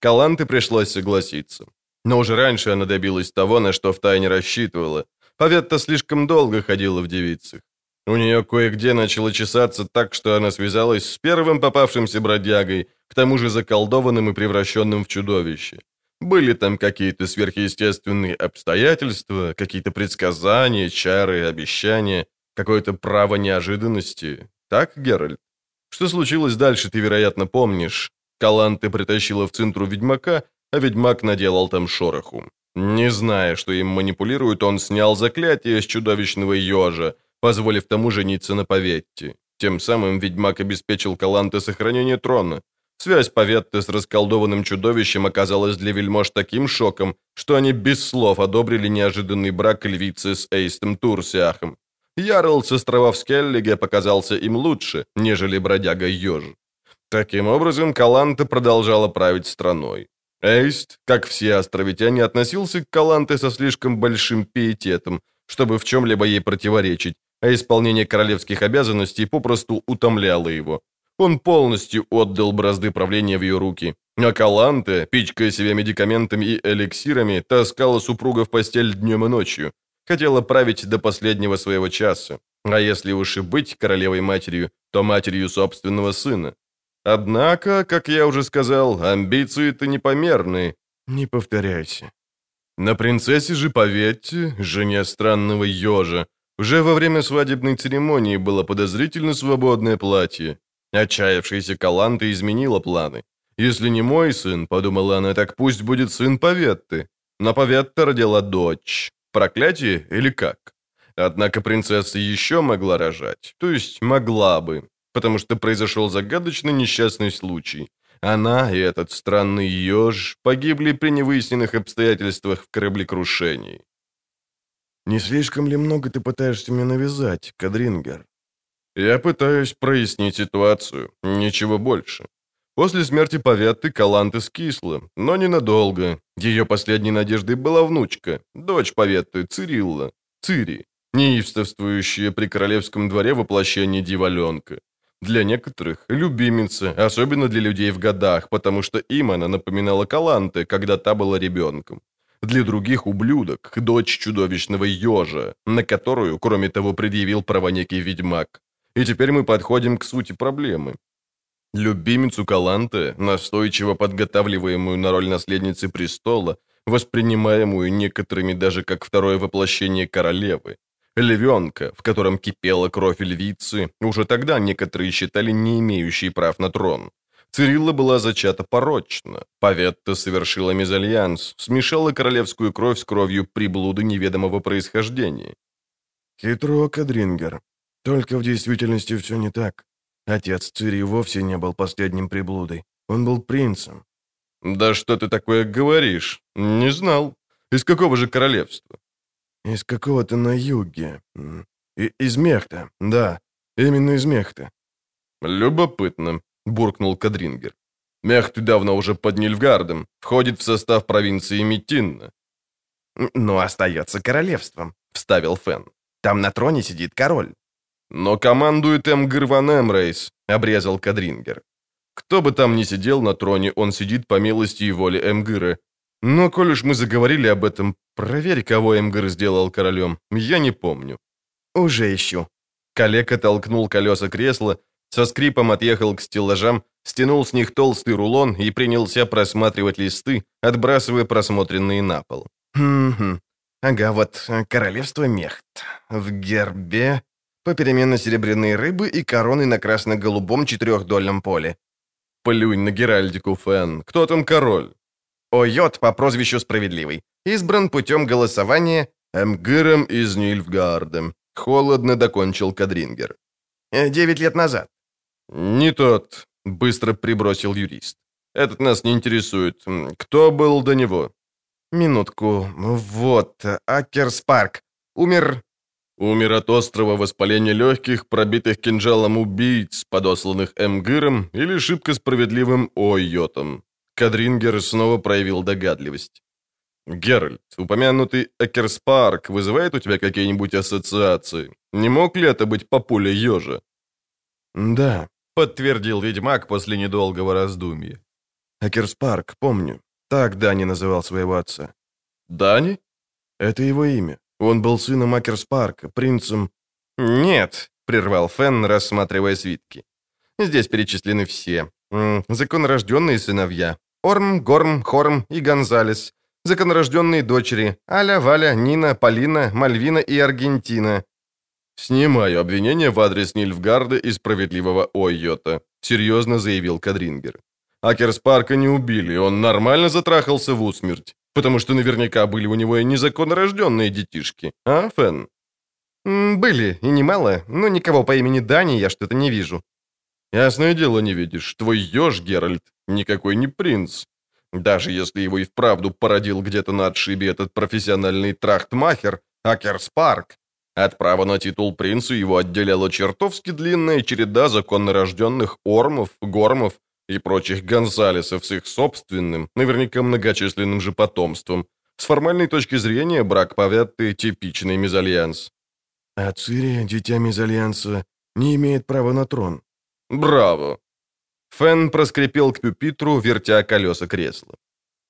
Каланте пришлось согласиться. Но уже раньше она добилась того, на что втайне рассчитывала. Павятта слишком долго ходила в девицах. У нее кое-где начало чесаться так, что она связалась с первым попавшимся бродягой, к тому же заколдованным и превращенным в чудовище. Были там какие-то сверхъестественные обстоятельства, какие-то предсказания, чары, обещания, какое-то право неожиданности. Так, Геральт? Что случилось дальше, ты, вероятно, помнишь. Каланте притащила в Цинтру ведьмака, а ведьмак наделал там шороху. Не зная, что им манипулируют, он снял заклятие с чудовищного ежа, позволив тому жениться на Павятте. Тем самым ведьмак обеспечил Каланте сохранение трона. Связь Павятты с расколдованным чудовищем оказалась для вельмож таким шоком, что они без слов одобрили неожиданный брак львицы с Эйстом Турсиахом. Ярл с островов Скеллиге показался им лучше, нежели бродяга-еж. Таким образом, Каланте продолжала править страной. Эйст, как все островитяне, относился к Каланте со слишком большим пиететом, чтобы в чем-либо ей противоречить, а исполнение королевских обязанностей попросту утомляло его. Он полностью отдал бразды правления в ее руки. А Каланте, пичкая себя медикаментами и эликсирами, таскала супруга в постель днем и ночью. Хотела править до последнего своего часа. А если уж и быть королевой-матерью, то матерью собственного сына. Однако, как я уже сказал, амбиции-то непомерные. Не повторяйся. На принцессе же Павятте, жене странного ежа, уже во время свадебной церемонии было подозрительно свободное платье. Отчаявшаяся Каланте изменила планы. «Если не мой сын, — подумала она, — так пусть будет сын Павятты». Но Павятта родила дочь. Проклятие или как? Однако принцесса еще могла рожать, то есть могла бы, потому что произошел загадочный несчастный случай. Она и этот странный еж погибли при невыясненных обстоятельствах в кораблекрушении. «Не слишком ли много ты пытаешься мне навязать, Кодрингер?» «Я пытаюсь прояснить ситуацию, ничего больше». После смерти Павятты Каланте скисла, но ненадолго. Ее последней надеждой была внучка, дочь Павятты Цирилла, Цири, неистовствующая при королевском дворе воплощение дьяволенка. Для некоторых – любимица, особенно для людей в годах, потому что им она напоминала Каланте, когда та была ребенком. Для других – ублюдок, дочь чудовищного ежа, на которую, кроме того, предъявил право некий ведьмак. И теперь мы подходим к сути проблемы. Любимицу Каланте, настойчиво подготавливаемую на роль наследницы престола, воспринимаемую некоторыми даже как второе воплощение королевы. Львенка, в котором кипела кровь львицы, уже тогда некоторые считали не имеющей прав на трон. Цирилла была зачата порочно. Павятта совершила мезальянс, смешала королевскую кровь с кровью приблуды неведомого происхождения. «Хитро, Кодрингер. Только в действительности все не так. Отец Цири вовсе не был последним приблудой. Он был принцем». «Да что ты такое говоришь? Не знал. Из какого же королевства?» «Из какого-то на юге. Из Мехта, да. Именно из Мехта». «Любопытно», — буркнул Кодрингер. «Мехт давно уже под Нильфгардом, входит в состав провинции Митинна». «Но остается королевством», — вставил Фенн. «Там на троне сидит король». «Но командует Эмгырванем, Рейс», — обрезал Кодрингер. «Кто бы там ни сидел на троне, он сидит по милости и воле Эмгыры. Но, коль уж мы заговорили об этом, проверь, кого Эмгыр сделал королем. Я не помню». «Уже ищу». Калека толкнул колеса кресла, со скрипом отъехал к стеллажам, стянул с них толстый рулон и принялся просматривать листы, отбрасывая просмотренные на пол. «Хм-хм. Ага, вот королевство Мехт. В гербе попеременно серебряные рыбы и короны на красно-голубом четырехдольном поле». Плюнь на Геральдику, Фенн. Кто там король? Ойот по прозвищу Справедливый. Избран путем голосования Эмгыром из Нильфгарда. Холодно докончил Кодрингер. 9 лет назад. Не тот, быстро прибросил юрист. Этот нас не интересует. Кто был до него? Минутку. Вот, Акерспарк. Умер... Умер от острого воспаления легких, пробитых кинжалом убийц, подосланных Эмгыром или шибко справедливым Ойотом. Кодрингер снова проявил догадливость. Геральт, упомянутый Акерспарк вызывает у тебя какие-нибудь ассоциации? Не мог ли это быть Папуля Ёжа? Да, подтвердил ведьмак после недолгого раздумья. Акерспарк, помню. Так Дани называл своего отца. Дани? Это его имя. Он был сыном Акерспарка, принцем... «Нет», — прервал Фенн, рассматривая свитки. «Здесь перечислены все. Законорожденные сыновья. Орм, Горм, Хорм и Гонзалес. Законорожденные дочери. Аля, Валя, Нина, Полина, Мальвина и Аргентина». «Снимаю обвинение в адрес Нильфгарда и справедливого Ойота», — серьезно заявил Кодрингер. «Акерспарка не убили, он нормально затрахался в усмерть. Потому что наверняка были у него и незаконнорожденные детишки, а, Фен? Были, и немало, но никого по имени Дани я что-то не вижу. Ясное дело, не видишь. Твой еж, Геральт, никакой не принц. Даже если его и вправду породил где-то на отшибе этот профессиональный трахтмахер, Акерспарк, от права на титул принца его отделяла чертовски длинная череда законнорожденных Ормов, Гормов и прочих Гонсалесов с их собственным, наверняка многочисленным же потомством. С формальной точки зрения брак Павятты — типичный мезальянс. А Цири, дитя мезальянса, не имеет права на трон. Браво! Фенн проскрипел к пюпитру, вертя колеса кресла.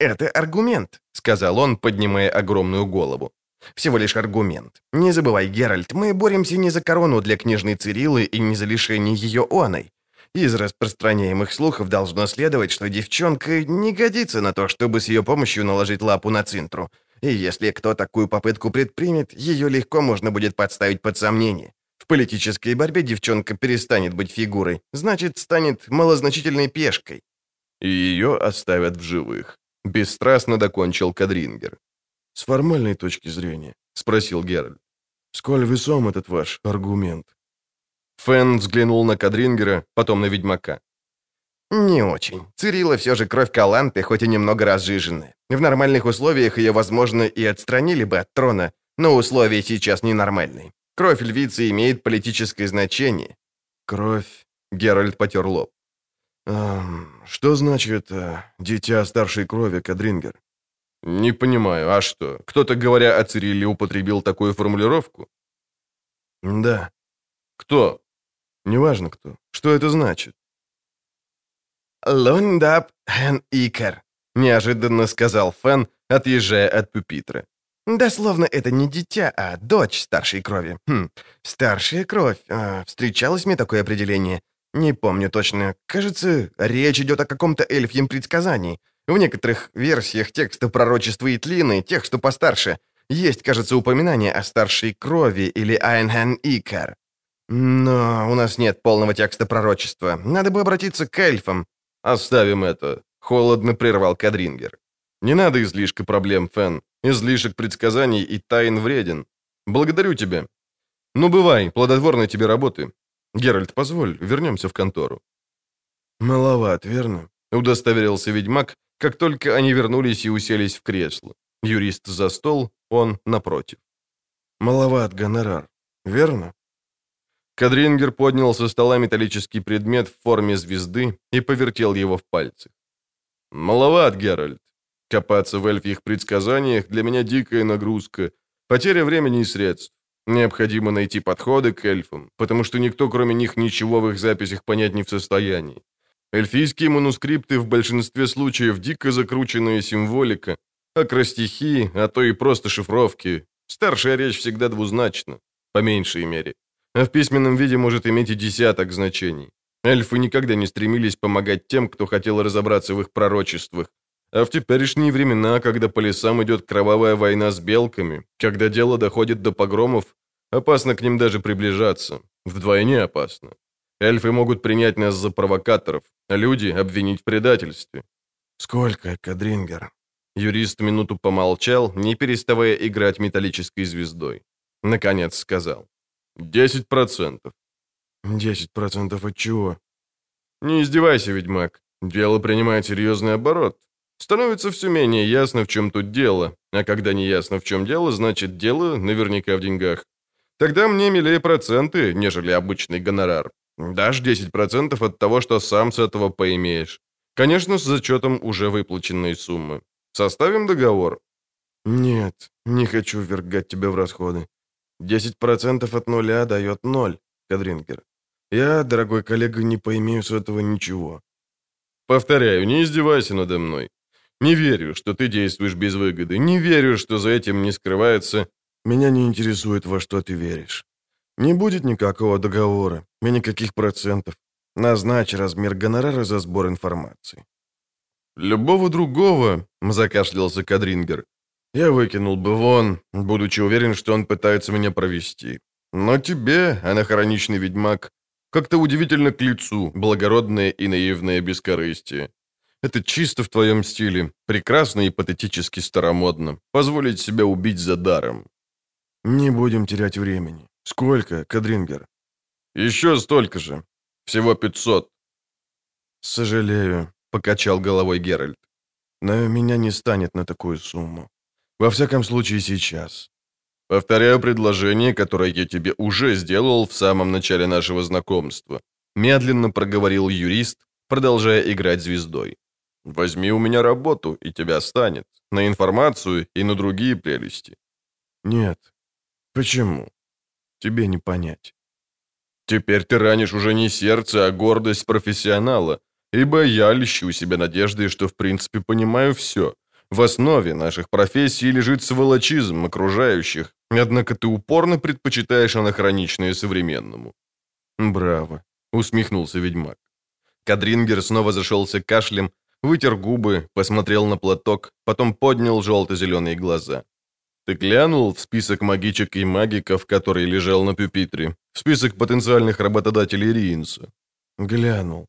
«Это аргумент», — сказал он, поднимая огромную голову. «Всего лишь аргумент. Не забывай, Геральт, мы боремся не за корону для княжны Цириллы и не за лишение ее оной. Из распространяемых слухов должно следовать, что девчонка не годится на то, чтобы с ее помощью наложить лапу на Цинтру. И если кто такую попытку предпримет, ее легко можно будет подставить под сомнение. В политической борьбе девчонка перестанет быть фигурой, значит, станет малозначительной пешкой». «И ее оставят в живых», — бесстрастно докончил Кодрингер. «С формальной точки зрения», — спросил Геральт, — «сколь весом этот ваш аргумент?» Фенн взглянул на Кодрингера, потом на ведьмака. «Не очень. Цирилла все же кровь Каланте, хоть и немного разжиженная. В нормальных условиях ее, возможно, и отстранили бы от трона, но условия сейчас ненормальные. Кровь львицы имеет политическое значение». «Кровь...» — Геральт потер лоб. «Что значит «дитя старшей крови», Кодрингер?» «Не понимаю, а что? Кто-то, говоря о Цирилле, употребил такую формулировку?» «Да». «Кто?» «Неважно, кто. Что это значит?» «Лундап хэн икер», — неожиданно сказал Фен, отъезжая от пюпитра. «Дословно, это не дитя, а дочь старшей крови. Старшая кровь. Встречалось мне такое определение? Не помню точно. Кажется, речь идет о каком-то эльфьем предсказании. В некоторых версиях текста пророчества Итлины, тех, что постарше, есть, кажется, упоминание о старшей крови или айнхэн икер. Но у нас нет полного текста пророчества. Надо бы обратиться к эльфам». «Оставим это», — холодно прервал Кодрингер. «Не надо излишка проблем, Фен. Излишек предсказаний и тайн вреден. Благодарю тебя. Ну, бывай, плодотворной тебе работы. Геральт, позволь, вернемся в контору». «Маловат, верно?» — удостоверился ведьмак, как только они вернулись и уселись в кресло. Юрист за стол, он напротив. «Маловат гонорар, верно?» Кодрингер поднял со стола металлический предмет в форме звезды и повертел его в пальцах. «Маловат, Геральт. Копаться в эльфьих предсказаниях для меня дикая нагрузка, потеря времени и средств. Необходимо найти подходы к эльфам, потому что никто, кроме них, ничего в их записях понять не в состоянии. Эльфийские манускрипты в большинстве случаев дико закрученная символика, акростихи, а то и просто шифровки. Старшая речь всегда двузначна, по меньшей мере. А в письменном виде может иметь и десяток значений. Эльфы никогда не стремились помогать тем, кто хотел разобраться в их пророчествах. А в теперешние времена, когда по лесам идет кровавая война с белками, когда дело доходит до погромов, опасно к ним даже приближаться. Вдвойне опасно. Эльфы могут принять нас за провокаторов, а люди обвинить в предательстве». «Сколько, Кодрингер?» Юрист минуту помолчал, не переставая играть металлической звездой. Наконец сказал: 10%. 10% от чего?» «Не издевайся, ведьмак. Дело принимает серьезный оборот. Становится все менее ясно, в чем тут дело. А когда не ясно, в чем дело, значит, дело наверняка в деньгах. Тогда мне милее проценты, нежели обычный гонорар. Дашь 10% от того, что сам с этого поимеешь. Конечно, с зачетом уже выплаченной суммы. Составим договор?» «Нет, не хочу ввергать тебя в расходы. 10% от нуля дает 0, Кодрингер. Я, дорогой коллега, не поимею с этого ничего». «Повторяю, не издевайся надо мной. Не верю, что ты действуешь без выгоды. Не верю, что за этим не скрывается...» «Меня не интересует, во что ты веришь. Не будет никакого договора и никаких процентов. Назначь размер гонорара за сбор информации». «Любого другого», — закашлялся Кодрингер, «я выкинул бы вон, будучи уверен, что он пытается меня провести. Но тебе, анахроничный ведьмак, как-то удивительно к лицу благородное и наивное бескорыстие. Это чисто в твоем стиле, прекрасно и патетически старомодно, позволить себя убить за даром». «Не будем терять времени. Сколько, Кодрингер?» «Еще столько же. Всего 500. «Сожалею», — покачал головой Геральт. «Но меня не станет на такую сумму. Во всяком случае, сейчас». «Повторяю предложение, которое я тебе уже сделал в самом начале нашего знакомства», — медленно проговорил юрист, продолжая играть звездой. «Возьми у меня работу, и тебя станет. На информацию и на другие прелести». «Нет. Почему? Тебе не понять». «Теперь ты ранишь уже не сердце, а гордость профессионала, ибо я льщу себя надеждой, что в принципе понимаю все. В основе наших профессий лежит сволочизм окружающих, однако ты упорно предпочитаешь анахроничное современному». «Браво», — усмехнулся ведьмак. Кодрингер снова зашелся кашлем, вытер губы, посмотрел на платок, потом поднял желто-зеленые глаза. «Ты глянул в список магичек и магиков, который лежал на пюпитре? В список потенциальных работодателей Риенса?» «Глянул».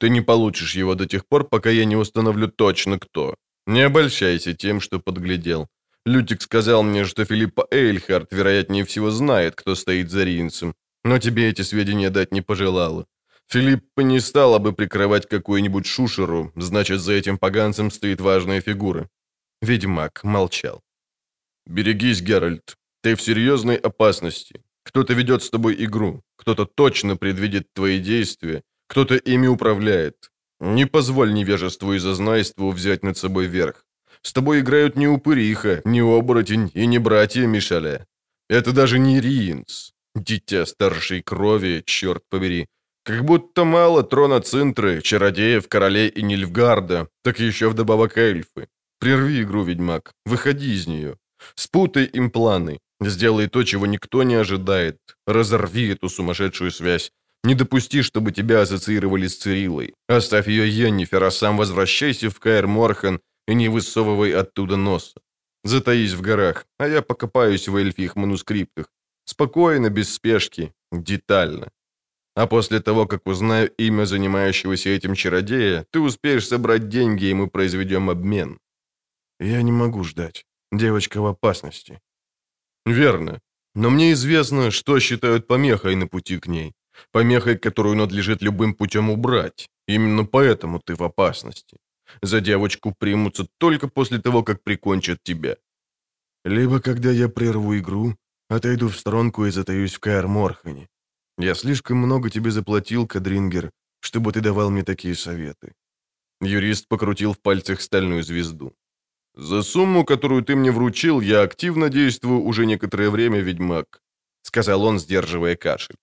«Ты не получишь его до тех пор, пока я не установлю точно кто. Не обольщайся тем, что подглядел. Лютик сказал мне, что Филипп Эльхард, вероятнее всего, знает, кто стоит за Риенсом, но тебе эти сведения дать не пожелала. Филипп не стала бы прикрывать какую-нибудь шушеру, значит, за этим поганцем стоит важная фигура». Ведьмак молчал. «Берегись, Геральт. Ты в серьезной опасности. Кто-то ведет с тобой игру, кто-то точно предвидит твои действия, кто-то ими управляет. Не позволь невежеству и зазнайству взять над собой верх. С тобой играют не упыриха, не оборотень и не братья Мишаля. Это даже не Риенс, дитя старшей крови, черт побери. Как будто мало трона Цинтры, чародеев, королей и Нильфгарда, так еще вдобавок эльфы. Прерви игру, ведьмак, выходи из нее. Спутай им планы, сделай то, чего никто не ожидает. Разорви эту сумасшедшую связь. Не допусти, чтобы тебя ассоциировали с Цириллой. Оставь ее Йеннифер, а сам возвращайся в Каэр-Морхан и не высовывай оттуда носа. Затаись в горах, а я покопаюсь в эльфих манускриптах. Спокойно, без спешки, детально. А после того, как узнаю имя занимающегося этим чародея, ты успеешь собрать деньги, и мы произведем обмен». «Я не могу ждать. Девочка в опасности». «Верно. Но мне известно, что считают помехой на пути к ней. Помехой, которую надлежит любым путем убрать. Именно поэтому ты в опасности. За девочку примутся только после того, как прикончат тебя». «Либо когда я прерву игру, отойду в сторонку и затаюсь в Каэр-Морхане. Я слишком много тебе заплатил, Кодрингер, чтобы ты давал мне такие советы». Юрист покрутил в пальцах стальную звезду. «За сумму, которую ты мне вручил, я активно действую уже некоторое время, ведьмак», — сказал он, сдерживая кашель.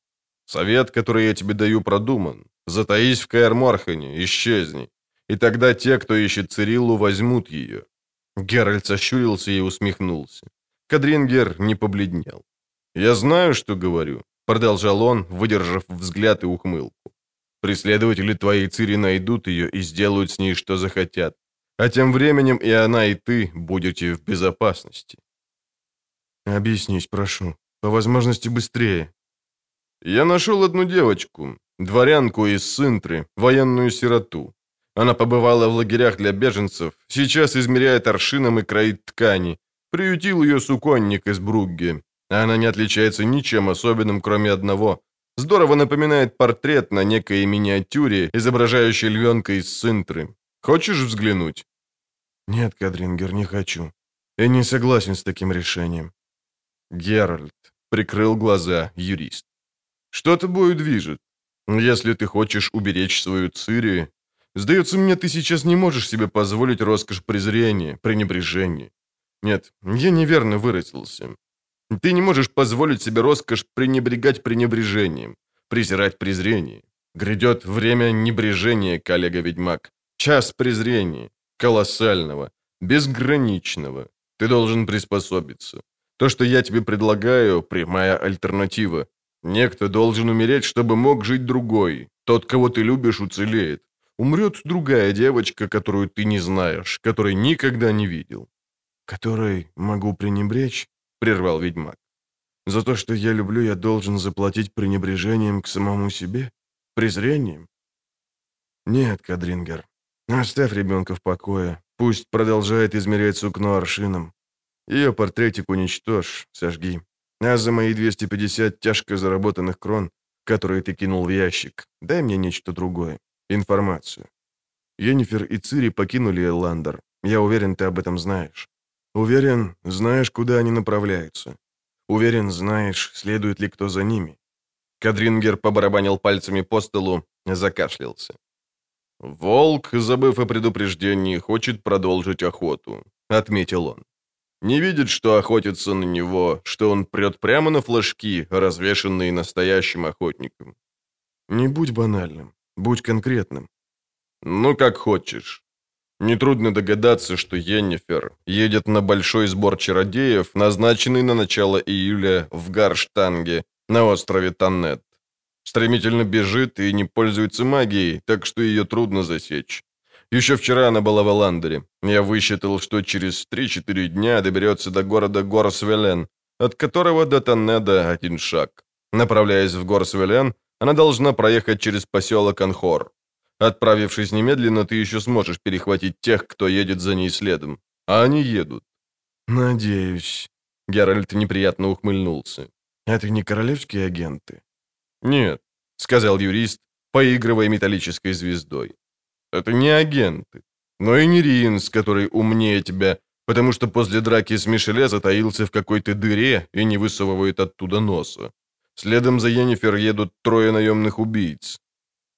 «Совет, который я тебе даю, продуман. Затаись в Каэр-Морхане, исчезни. И тогда те, кто ищет Цириллу, возьмут ее». Геральт сощурился и усмехнулся. Кодрингер не побледнел. «Я знаю, что говорю», — продолжал он, выдержав взгляд и ухмылку. «Преследователи твоей Цири найдут ее и сделают с ней, что захотят. А тем временем и она, и ты будете в безопасности». «Объяснись, прошу. По возможности быстрее». «Я нашел одну девочку. дворянку из Цинтры, военную сироту. Она побывала в лагерях для беженцев, сейчас измеряет аршином и кроит ткани. Приютил ее суконник из Бругге. Она не отличается ничем особенным, кроме одного. Здорово напоминает портрет на некой миниатюре, изображающей львенка из Цинтры. Хочешь взглянуть? Нет, Кодрингер, не хочу. Я не согласен с таким решением. Геральт, прикрыл глаза юрист. Что тобою движет? Если ты хочешь уберечь свою Цири, сдается мне, ты сейчас не можешь себе позволить роскошь презрения, пренебрежения. Нет, я неверно выразился. Ты не можешь позволить себе роскошь пренебрегать пренебрежением, презирать презрение. Грядет время небрежения, коллега-ведьмак. Час презрения, колоссального, безграничного. Ты должен приспособиться. То, что я тебе предлагаю, прямая альтернатива. Некто должен умереть, чтобы мог жить другой. Тот, кого ты любишь, уцелеет. Умрет другая девочка, которую ты не знаешь, которой никогда не видел. Которой могу пренебречь, прервал ведьмак. За то, что я люблю, я должен заплатить пренебрежением к самому себе? Презрением? Нет, Кодрингер, оставь ребенка в покое. Пусть продолжает измерять сукно аршином. Ее портретик уничтожь, сожги. А за мои 250 тяжко заработанных крон, которые ты кинул в ящик, дай мне нечто другое. Информацию. Йеннифер и Цири покинули Элландер. Я уверен, ты об этом знаешь. Уверен, знаешь, куда они направляются. Уверен, знаешь, следует ли кто за ними. Кодрингер побарабанил пальцами по столу, закашлялся. «Волк, забыв о предупреждении, хочет продолжить охоту», — отметил он. «Не видит, что охотится на него, что он прет прямо на флажки, развешанные настоящим охотником». «Не будь банальным, будь конкретным». «Ну, как хочешь». Нетрудно догадаться, что Йеннифер едет на большой сбор чародеев, назначенный на начало июля в Гарштанге на острове Таннет. Стремительно бежит и не пользуется магией, так что ее трудно засечь. Еще вчера она была в Элландере. Я высчитал, что через 3-4 дня доберется до города Горсвелен, от которого до Таннеда 1 шаг. Направляясь в Горсвелен, она должна проехать через поселок Анхор. Отправившись немедленно, ты еще сможешь перехватить тех, кто едет за ней следом. А они едут. Надеюсь. Геральт неприятно ухмыльнулся. Это не королевские агенты? Нет, сказал юрист, поигрывая металлической звездой. Это не агенты, но и не Риенс, который умнее тебя, потому что после драки с Мишеле затаился в какой-то дыре и не высовывает оттуда носа. Следом за Йеннифер едут 3 наемных убийц.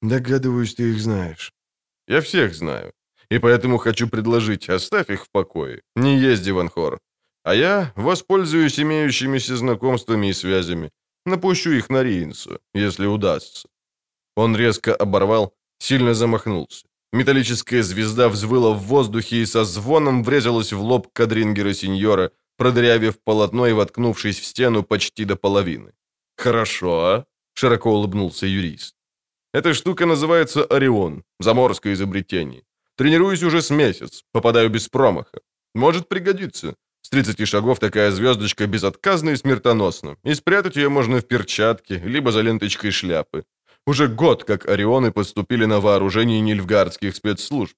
Догадываюсь, ты их знаешь. Я всех знаю, и поэтому хочу предложить, оставь их в покое, не езди в Анхор. А я воспользуюсь имеющимися знакомствами и связями, напущу их на Риенсу, если удастся. Он резко оборвал, сильно замахнулся. Металлическая звезда взвыла в воздухе и со звоном врезалась в лоб Кодрингера-сеньора, продырявив полотно и воткнувшись в стену почти до половины. «Хорошо, а?» — широко улыбнулся юрист. Эта штука называется Орион, заморское изобретение. Тренируюсь уже с месяц, попадаю без промаха. Может пригодиться. С 30 шагов такая звездочка безотказна и смертоносна, и спрятать ее можно в перчатке, либо за ленточкой шляпы. Уже год, как Орионы поступили на вооружение нильфгардских спецслужб.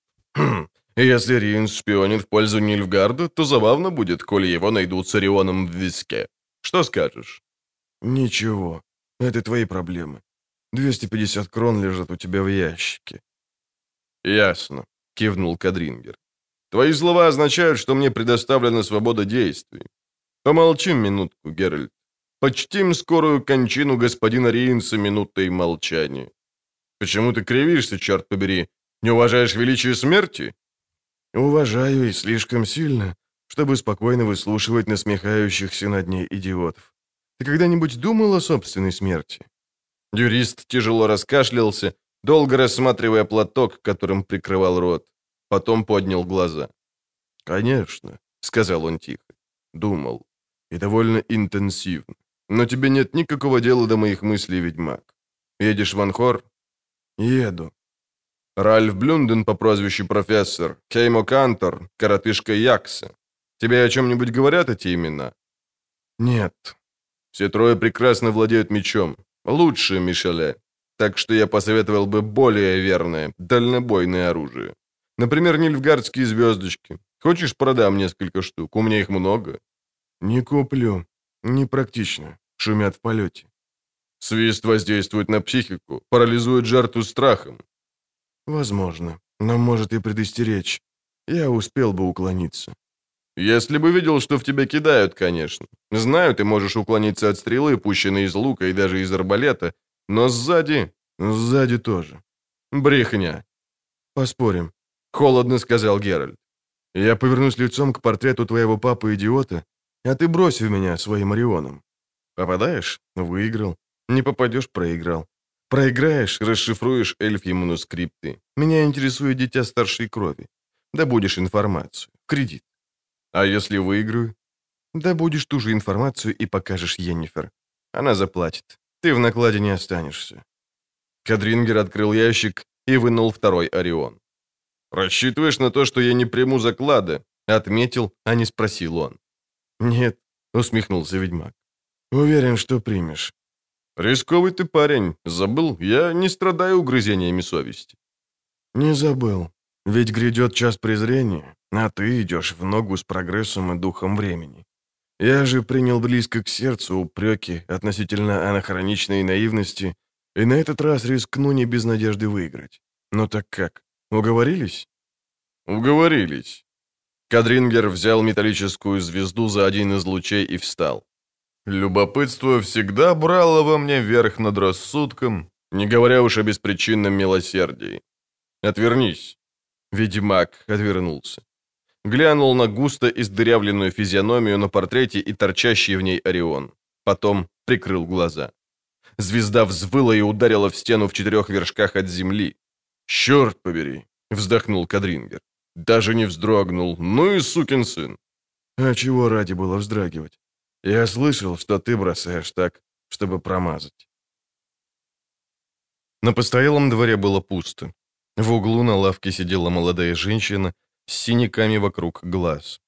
Если Риенс шпионит в пользу Нильфгарда, то забавно будет, коли его найдут с Орионом в виске. Что скажешь? Ничего, это твои проблемы. 250 крон лежат у тебя в ящике. Ясно, кивнул Кодрингер. Твои слова означают, что мне предоставлена свобода действий. Помолчим минутку, Геральт. Почтим скорую кончину господина Риенса минутой молчания. Почему ты кривишься, черт побери? Не уважаешь величие смерти? Уважаю и слишком сильно, чтобы спокойно выслушивать насмехающихся над ней идиотов. Ты когда-нибудь думал о собственной смерти? Юрист тяжело раскашлялся, долго рассматривая платок, которым прикрывал рот. Потом поднял глаза. «Конечно», — сказал он тихо, думал, и довольно интенсивно. «Но тебе нет никакого дела до моих мыслей, ведьмак. Едешь в Анхор?» «Еду». Ральф Блюнден по прозвищу профессор, Кеймо Кантор, коротышка Якса. Тебе о чем-нибудь говорят эти имена?» «Нет». «Все трое прекрасно владеют мечом. Лучше Мишеле. Так что я посоветовал бы более верное, дальнобойное оружие. Например, нильфгардские звездочки. Хочешь, продам несколько штук? У меня их много». «Не куплю. Непрактично. Шумят в полете». «Свист воздействует на психику, парализует жертву страхом». «Возможно. Но может и предостеречь. Я успел бы уклониться». «Если бы видел, что в тебя кидают, конечно. Знаю, ты можешь уклониться от стрелы, пущенной из лука и даже из арбалета, но сзади...» «Сзади тоже». «Брехня». «Поспорим», — холодно сказал Геральт. «Я повернусь лицом к портрету твоего папы-идиота, а ты брось в меня своим орионом. Попадаешь — выиграл. Не попадешь — проиграл. Проиграешь — расшифруешь эльфьи манускрипты. Меня интересует дитя старшей крови. Добудешь информацию. Кредит. А если выиграю?» «Добудешь ту же информацию и покажешь Йеннифер. Она заплатит. Ты в накладе не останешься». Кодрингер открыл ящик и вынул второй Орион. «Рассчитываешь на то, что я не приму заклада?» — отметил, а не спросил он. «Нет», — усмехнулся ведьмак. «Уверен, что примешь». «Рисковый ты парень. Забыл? Я не страдаю угрызениями совести». «Не забыл. Ведь грядет час презрения, а ты идешь в ногу с прогрессом и духом времени. Я же принял близко к сердцу упреки относительно анахроничной наивности, и на этот раз рискну не без надежды выиграть. Но так как? Уговорились?» «Уговорились». Кодрингер взял металлическую звезду за один из лучей и встал. «Любопытство всегда брало во мне верх над рассудком, не говоря уж о беспричинном милосердии. Отвернись». Ведьмак отвернулся. Глянул на густо издырявленную физиономию на портрете и торчащий в ней Орион. Потом прикрыл глаза. Звезда взвыла и ударила в стену в 4 вершках от земли. «Черт побери!» — вздохнул Кодрингер. «Даже не вздрогнул. Ну и сукин сын!» «А чего ради было вздрагивать? Я слышал, что ты бросаешь так, чтобы промазать». На постоялом дворе было пусто. В углу на лавке сидела молодая женщина с синяками вокруг глаз.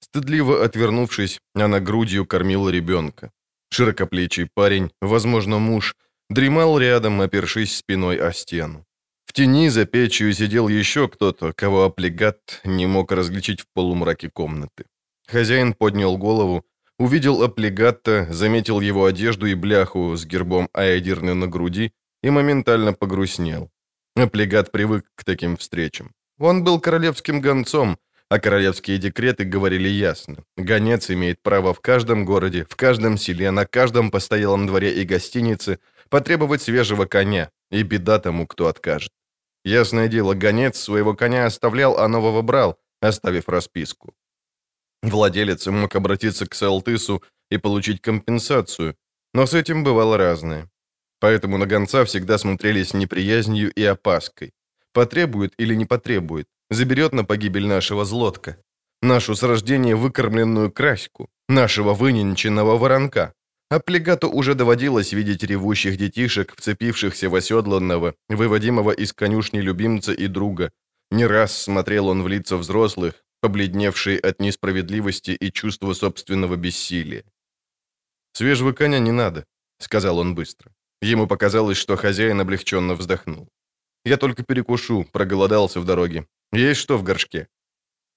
Стыдливо отвернувшись, она грудью кормила ребенка. Широкоплечий парень, возможно, муж, дремал рядом, опершись спиной о стену. В тени за печью сидел еще кто-то, кого Аплегат не мог различить в полумраке комнаты. Хозяин поднял голову, увидел Аплегата, заметил его одежду и бляху с гербом Аэдирна на груди и моментально погрустнел. Аплегат привык к таким встречам. Он был королевским гонцом, а королевские декреты говорили ясно. Гонец имеет право в каждом городе, в каждом селе, на каждом постоялом дворе и гостинице потребовать свежего коня, и беда тому, кто откажет. Ясное дело, гонец своего коня оставлял, а нового брал, оставив расписку. Владелец мог обратиться к Салтысу и получить компенсацию, но с этим бывало разное. Поэтому на гонца всегда смотрели с неприязнью и опаской. Потребует или не потребует, заберет на погибель нашего злотка, нашу с рождения выкормленную краську, нашего выненченного воронка. Аплегату уже доводилось видеть ревущих детишек, вцепившихся в оседланного, выводимого из конюшни любимца и друга. Не раз смотрел он в лица взрослых, побледневшие от несправедливости и чувства собственного бессилия. «Свежего коня не надо», — сказал он быстро. Ему показалось, что хозяин облегченно вздохнул. «Я только перекушу, проголодался в дороге. Есть что в горшке?»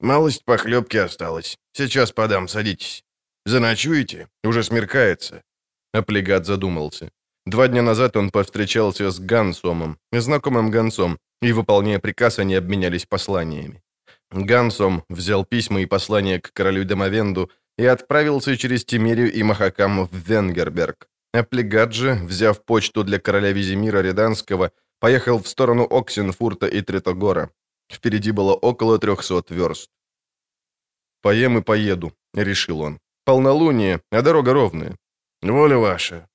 «Малость похлебки осталась. Сейчас подам, садитесь. Заночуете? Уже смеркается». Аплегат задумался. 2 дня назад он повстречался с Гансомом, знакомым гонцом, и, выполняя приказ, они обменялись посланиями. Гансом взял письма и послание к королю Демовенду и отправился через Тимерию и Махакам в Венгерберг. Аплегат же, взяв почту для короля Визимира Реданского, поехал в сторону Оксенфурта и Третогора. Впереди было около 300 верст. «Поем и поеду», — решил он. «Полнолуние, а дорога ровная». «Воля ваша».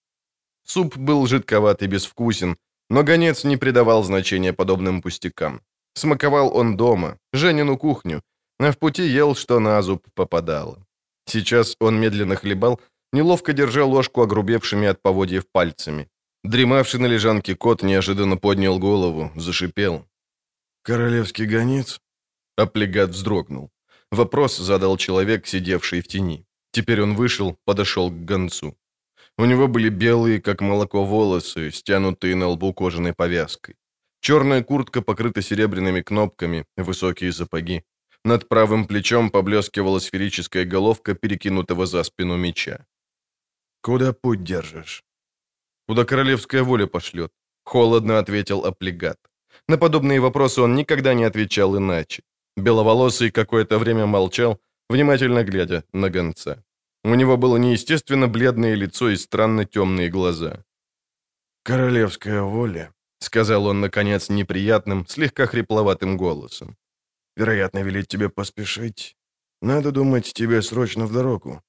Суп был жидковат и безвкусен, но гонец не придавал значения подобным пустякам. Смаковал он дома, Женину кухню, а в пути ел, что на зуб попадало. Сейчас он медленно хлебал, неловко держа ложку огрубевшими от поводьев пальцами. Дремавший на лежанке кот неожиданно поднял голову, зашипел. «Королевский гонец?» Аплегат вздрогнул. Вопрос задал человек, сидевший в тени. Теперь он вышел, подошел к гонцу. У него были белые, как молоко, волосы, стянутые на лбу кожаной повязкой. Черная куртка покрыта серебряными кнопками, высокие сапоги. Над правым плечом поблескивала сферическая головка, перекинутого за спину меча. «Куда путь держишь?» «Куда королевская воля пошлет», — холодно ответил Аплегат. На подобные вопросы он никогда не отвечал иначе. Беловолосый какое-то время молчал, внимательно глядя на гонца. У него было неестественно бледное лицо и странно темные глаза. «Королевская воля», — сказал он, наконец, неприятным, слегка хрипловатым голосом. «Вероятно, велит тебе поспешить. Надо думать, тебе срочно в дорогу».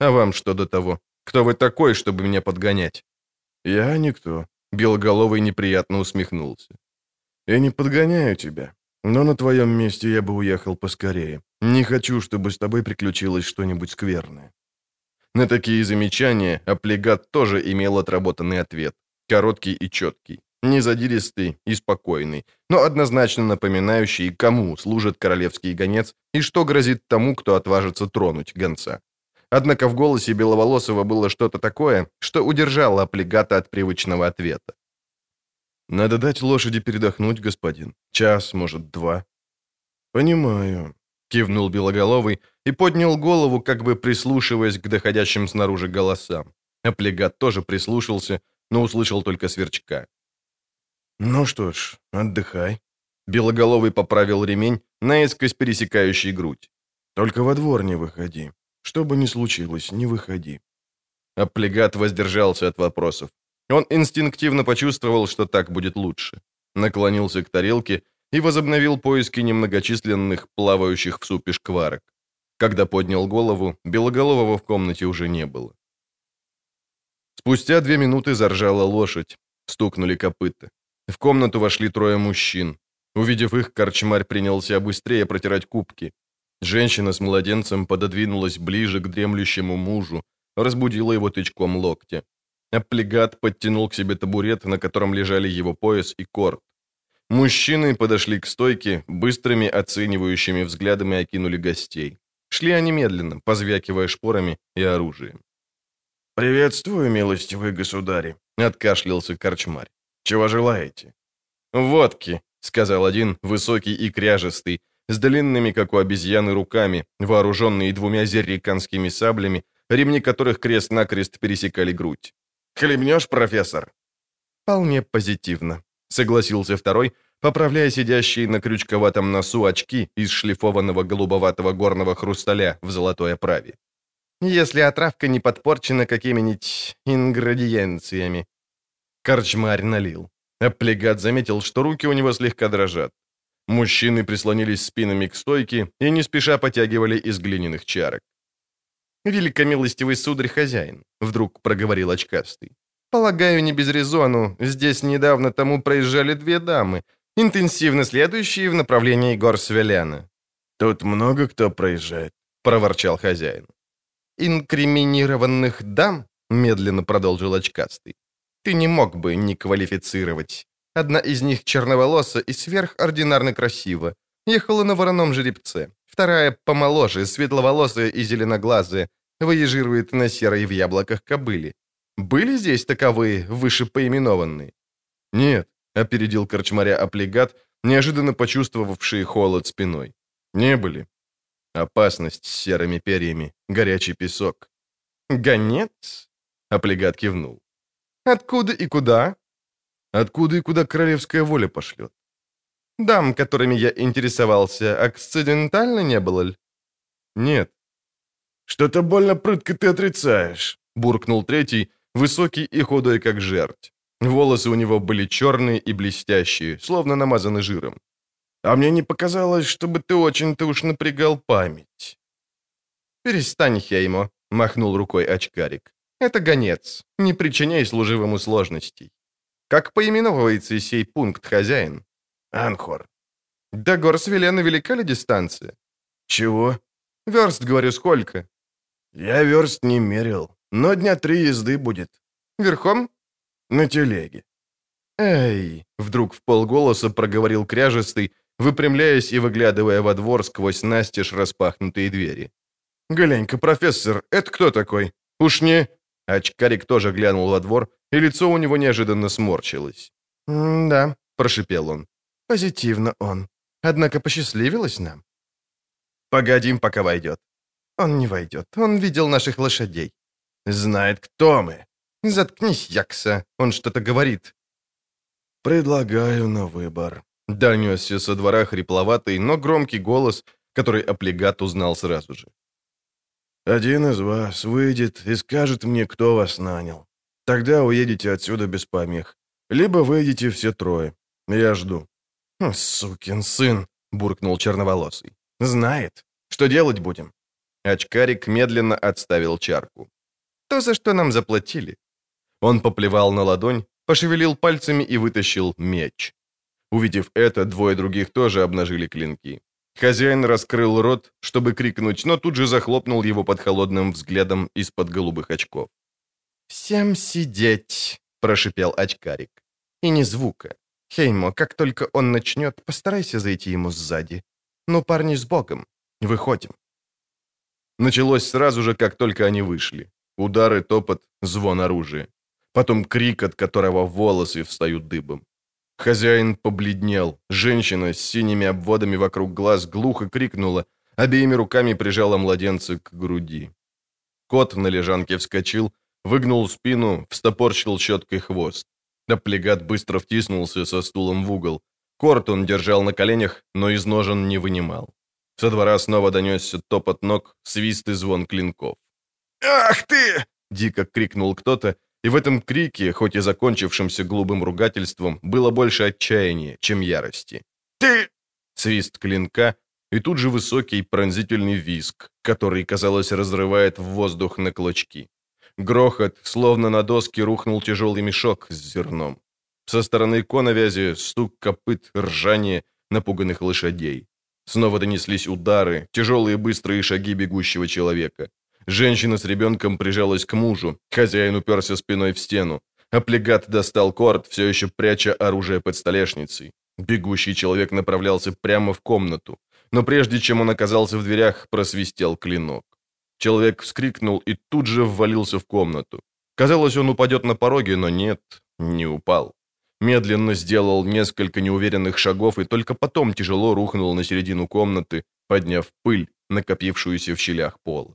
«А вам что до того? Кто вы такой, чтобы меня подгонять?» «Я никто», — Белоголовый неприятно усмехнулся. «Я не подгоняю тебя, но на твоем месте я бы уехал поскорее. Не хочу, чтобы с тобой приключилось что-нибудь скверное». На такие замечания Аплегат тоже имел отработанный ответ. Короткий и четкий, незадиристый и спокойный, но однозначно напоминающий, кому служит королевский гонец и что грозит тому, кто отважится тронуть гонца. Однако в голосе Беловолосого было что-то такое, что удержало Аплегата от привычного ответа. «Надо дать лошади передохнуть, господин. Час, может, два». «Понимаю», — кивнул Белоголовый и поднял голову, как бы прислушиваясь к доходящим снаружи голосам. Аплегат тоже прислушался, но услышал только Сверчка. «Ну что ж, отдыхай». Белоголовый поправил ремень, наискось пересекающий грудь. «Только во двор не выходи. Что бы ни случилось, не выходи». Аплегат воздержался от вопросов. Он инстинктивно почувствовал, что так будет лучше. Наклонился к тарелке и возобновил поиски немногочисленных, плавающих в супе шкварок. Когда поднял голову, Белоголового в комнате уже не было. Спустя 2 минуты заржала лошадь. Стукнули копыта. В комнату вошли 3 мужчин. Увидев их, корчмарь принялся быстрее протирать кубки. Женщина с младенцем пододвинулась ближе к дремлющему мужу, разбудила его тычком локтя. Аплегат подтянул к себе табурет, на котором лежали его пояс и корт. Мужчины подошли к стойке, быстрыми оценивающими взглядами окинули гостей. Шли они медленно, позвякивая шпорами и оружием. «Приветствую, милостивые государи», — откашлялся корчмарь. «Чего желаете?» «Водки», — сказал один, высокий и кряжестый, с длинными, как у обезьяны, руками, вооруженные 2 зерриканскими саблями, ремни которых крест-накрест пересекали грудь. «Хлебнешь, профессор?» «Вполне позитивно», — согласился второй, поправляя сидящие на крючковатом носу очки из шлифованного голубоватого горного хрусталя в золотой оправе. «Если отравка не подпорчена какими-нибудь ингредиенциями». Корчмарь налил. Аплегат заметил, что руки у него слегка дрожат. Мужчины прислонились спинами к стойке и не спеша потягивали из глиняных чарок. «Великомилостивый сударь-хозяин», — вдруг проговорил очкастый. «Полагаю, не без резону, здесь недавно тому проезжали 2 дамы, интенсивно следующие в направлении гор Свеляна». «Тут много кто проезжает», — проворчал хозяин. «Инкриминированных дам», — медленно продолжил очкастый, — «ты не мог бы не квалифицировать. Одна из них черноволоса и сверхординарно красива. Ехала на вороном жеребце. Вторая помоложе, светловолосая и зеленоглазая, воежирует на серой в яблоках кобыли. Были здесь таковые вышепоименованные?» «Нет», — опередил корчмаря Аплегат, неожиданно почувствовавший холод спиной. «Не были. Опасность с серыми перьями, горячий песок». «Гонец?» — Аплегат кивнул. «Откуда и куда?» «Откуда и куда королевская воля пошлет?» «Дам, которыми я интересовался, акцидентально не было ли?» «Нет». «Что-то больно прытко ты отрицаешь», — буркнул третий, высокий и худой, как жердь. Волосы у него были черные и блестящие, словно намазаны жиром. «А мне не показалось, чтобы ты очень-то уж напрягал память». «Перестань, Хеймо», — махнул рукой очкарик. «Это гонец. Не причиняй служивому сложностей. Как поименовывается сей пункт, хозяин?» «Анхор». «До гор Свеляна велика ли дистанция?» «Чего?» «Верст, говорю, сколько?» «Я верст не мерил, но 3 дня езды будет». «Верхом?» «На телеге». «Эй!» — вдруг вполголоса проговорил кряжестый, выпрямляясь и выглядывая во двор сквозь настежь распахнутые двери. «Глянь-ка, профессор, это кто такой? Уж не... Очкарик тоже глянул во двор, и лицо у него неожиданно сморщилось. «Да», — прошипел он. «Позитивно он. Однако посчастливилось нам». «Погодим, пока войдет». «Он не войдет. Он видел наших лошадей». «Знает, кто мы». «Заткнись, Якса. Он что-то говорит». «Предлагаю на выбор», — донесся со двора хрипловатый, но громкий голос, который Аплегат узнал сразу же. «Один из вас выйдет и скажет мне, кто вас нанял. Тогда уедете отсюда без помех. Либо выйдете все трое. Я жду». «Сукин сын!» — буркнул черноволосый. «Знает. Что делать будем?» Очкарик медленно отставил чарку. «То, за что нам заплатили?» Он поплевал на ладонь, пошевелил пальцами и вытащил меч. Увидев это, двое других тоже обнажили клинки. Хозяин раскрыл рот, чтобы крикнуть, но тут же захлопнул его под холодным взглядом из-под голубых очков. «Всем сидеть!» — прошипел очкарик. «И ни звука. Хеймо, как только он начнет, постарайся зайти ему сзади. Ну, парни, с Богом. Выходим». Началось сразу же, как только они вышли. Удары, топот, звон оружия. Потом крик, от которого волосы встают дыбом. Хозяин побледнел. Женщина с синими обводами вокруг глаз глухо крикнула, обеими руками прижала младенца к груди. Кот на лежанке вскочил, выгнул спину, встопорщил щеткой хвост. Аплегат быстро втиснулся со стулом в угол. Корт он держал на коленях, но из ножен не вынимал. Со двора снова донесся топот ног, свист и звон клинков. «Ах ты!» — дико крикнул кто-то, и в этом крике, хоть и закончившемся глупым ругательством, было больше отчаяния, чем ярости. «Ты!» — свист клинка, и тут же высокий пронзительный визг, который, казалось, разрывает в воздух на клочки. Грохот, словно на доски, рухнул тяжелый мешок с зерном. Со стороны коновязи стук копыт, ржание напуганных лошадей. Снова донеслись удары, тяжелые быстрые шаги бегущего человека. Женщина с ребенком прижалась к мужу, хозяин уперся спиной в стену. Аплегат достал корт, все еще пряча оружие под столешницей. Бегущий человек направлялся прямо в комнату, но прежде чем он оказался в дверях, просвистел клинок. Человек вскрикнул и тут же ввалился в комнату. Казалось, он упадет на пороге, но нет, не упал. Медленно сделал несколько неуверенных шагов и только потом тяжело рухнул на середину комнаты, подняв пыль, накопившуюся в щелях пола.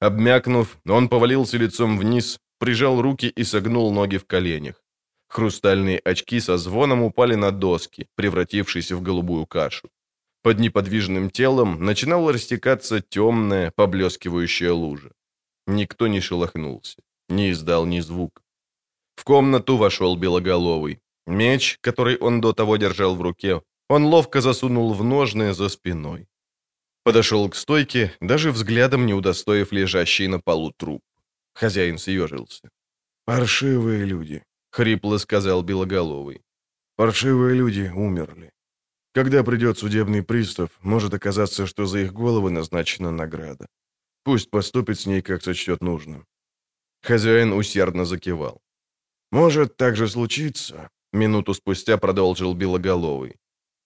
Обмякнув, он повалился лицом вниз, прижал руки и согнул ноги в коленях. Хрустальные очки со звоном упали на доски, превратившись в голубую кашу. Под неподвижным телом начинала растекаться темная, поблескивающая лужа. Никто не шелохнулся, не издал ни звука. В комнату вошел белоголовый. Меч, который он до того держал в руке, он ловко засунул в ножны за спиной. Подошел к стойке, даже взглядом не удостоив лежащий на полу труп. Хозяин съежился. «Паршивые люди», — хрипло сказал белоголовый. «Паршивые люди умерли. Когда придет судебный пристав, может оказаться, что за их головы назначена награда. Пусть поступит с ней, как сочтет нужным». Хозяин усердно закивал. «Может так же случиться», — минуту спустя продолжил белоголовый,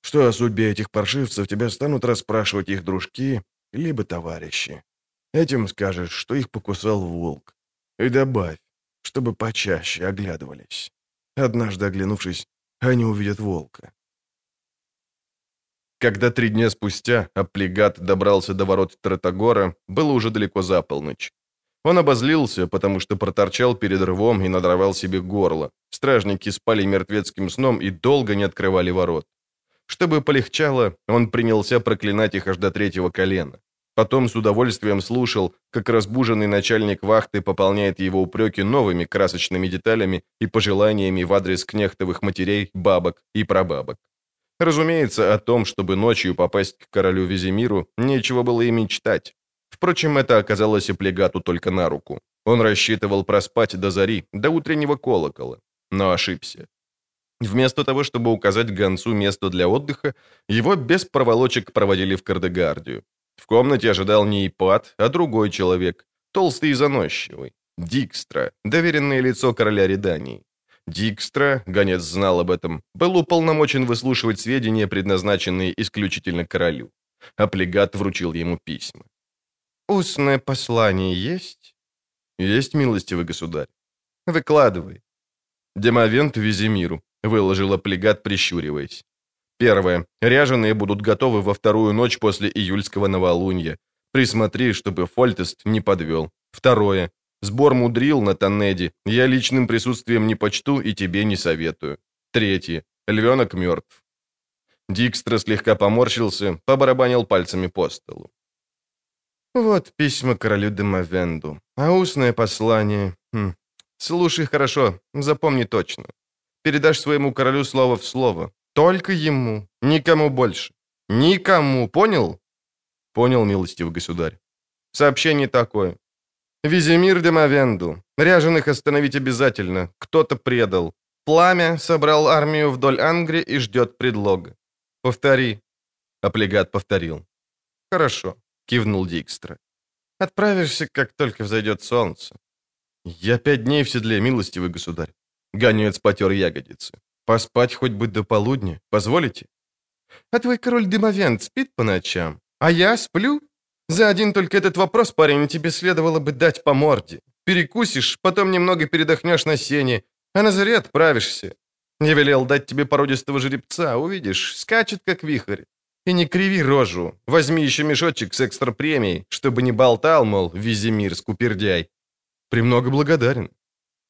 «что о судьбе этих паршивцев тебя станут расспрашивать их дружки, либо товарищи. Этим скажешь, что их покусал волк. И добавь, чтобы почаще оглядывались. Однажды, оглянувшись, они увидят волка». Когда 3 дня спустя Аплегат добрался до ворот Третогора, было уже далеко за полночь. Он обозлился, потому что проторчал перед рвом и надорвал себе горло. Стражники спали мертвецким сном и долго не открывали ворот. Чтобы полегчало, он принялся проклинать их аж до 3-го колена. Потом с удовольствием слушал, как разбуженный начальник вахты пополняет его упреки новыми красочными деталями и пожеланиями в адрес кнехтовых матерей, бабок и прабабок. Разумеется, о том, чтобы ночью попасть к королю Визимиру, нечего было и мечтать. Впрочем, это оказалось Аплегату только на руку. Он рассчитывал проспать до зари, до утреннего колокола, но ошибся. Вместо того, чтобы указать гонцу место для отдыха, его без проволочек проводили в Кардегардию. В комнате ожидал не Ипат, а другой человек, толстый и заносчивый. Дикстра, доверенное лицо короля Редании. Дикстра, гонец знал об этом, был уполномочен выслушивать сведения, предназначенные исключительно королю. Аплегат вручил ему письма. «Устное послание есть?» Есть, милостивый государь. Выкладывай. Демовенд Визимиру, выложил Аплегат, прищуриваясь. Первое. Ряженые будут готовы во вторую ночь после июльского новолунья. Присмотри, чтобы Фольтест не подвел. Второе. Сбор мудрил на Таннеди. Я личным присутствием не почту и тебе не советую. Третье. Львенок мертв. Дикстра слегка поморщился, побарабанил пальцами по столу. Вот письма королю Демовенду. А устное послание... Слушай хорошо, запомни точно. Передашь своему королю слово в слово. Только ему. Никому больше. Никому. Понял? Понял, милостивый государь. Сообщение такое. Визимир Демовенду. Ряженых остановить обязательно. Кто-то предал. Пламя собрал армию вдоль Ангри и ждет предлога. Повтори. Аплегат повторил. Хорошо. Кивнул Дикстра. Отправишься, как только взойдет солнце. Я 5 дней в седле, милостивый государь. Гонец потер ягодицы. Поспать хоть бы до полудня. Позволите? А твой король Демовенд спит по ночам, а я сплю? За один только этот вопрос, парень, тебе следовало бы дать по морде. Перекусишь, потом немного передохнешь на сене, а на заре отправишься. Я велел дать тебе породистого жеребца, увидишь, скачет как вихрь. И не криви рожу, возьми еще мешочек с экстра премией, чтобы не болтал, мол, Визимир скупердяй. Премного благодарен.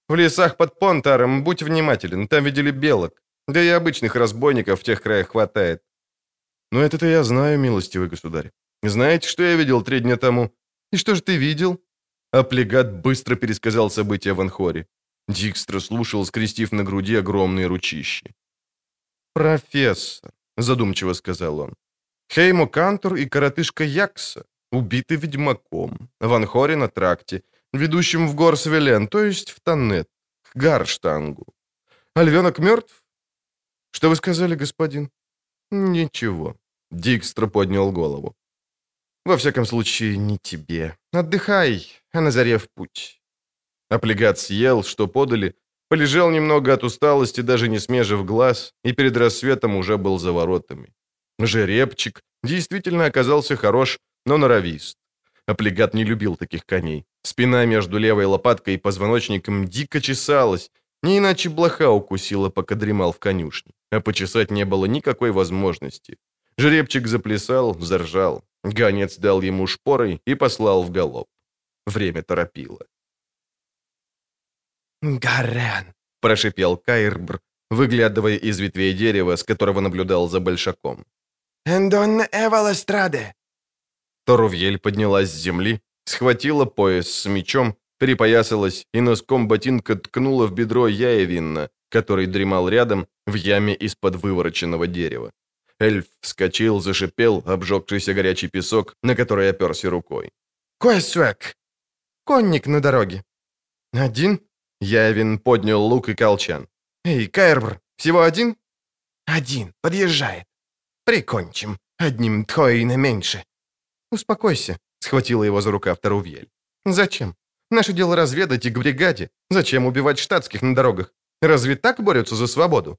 В лесах под Понтаром будь внимателен, там видели белок, да и обычных разбойников в тех краях хватает. Но это-то я знаю, милостивый государь. Знаете, что я видел 3 дня тому? И что же ты видел? Аплегат быстро пересказал события в Анхоре. Дикстра слушал, скрестив на груди огромные ручищи. «Профессор», — задумчиво сказал он, — «Хеймо Кантор и коротышка Якса, убиты ведьмаком, в Анхоре на тракте, ведущим в Горсвелен, то есть в Таннет, к Гарштангу. А львенок мертв?» «Что вы сказали, господин?» «Ничего», — Дикстра поднял голову. «Во всяком случае, не тебе. Отдыхай, а на заре в путь». Аплегат съел, что подали, полежал немного от усталости, даже не смежив глаз, и перед рассветом уже был за воротами. Жеребчик действительно оказался хорош, но норовист. Аплегат не любил таких коней. Спина между левой лопаткой и позвоночником дико чесалась, не иначе блоха укусила, пока дремал в конюшне, а почесать не было никакой возможности. Жеребчик заплясал, заржал. Гонец дал ему шпорой и послал в галоп. Время торопило. «Гарен!» — прошипел Кайрбр, выглядывая из ветвей дерева, с которого наблюдал за большаком. «Эндон эваластраде!» Торувьель поднялась с земли, схватила пояс с мечом, перепоясалась и носком ботинка ткнула в бедро Яевинна, который дремал рядом в яме из-под вывороченного дерева. Эльф вскочил, зашипел, обжегшийся горячий песок, на который оперся рукой. «Куэсуэк! Конник на дороге!» «Один?» Явин поднял лук и колчан. «Эй, Кайрбр, всего один?» «Один, подъезжает. Прикончим. Одним тхоина меньше». «Успокойся», — схватила его за рукав Торувьель. «Зачем? Наше дело разведать и к бригаде. Зачем убивать штатских на дорогах? Разве так борются за свободу?»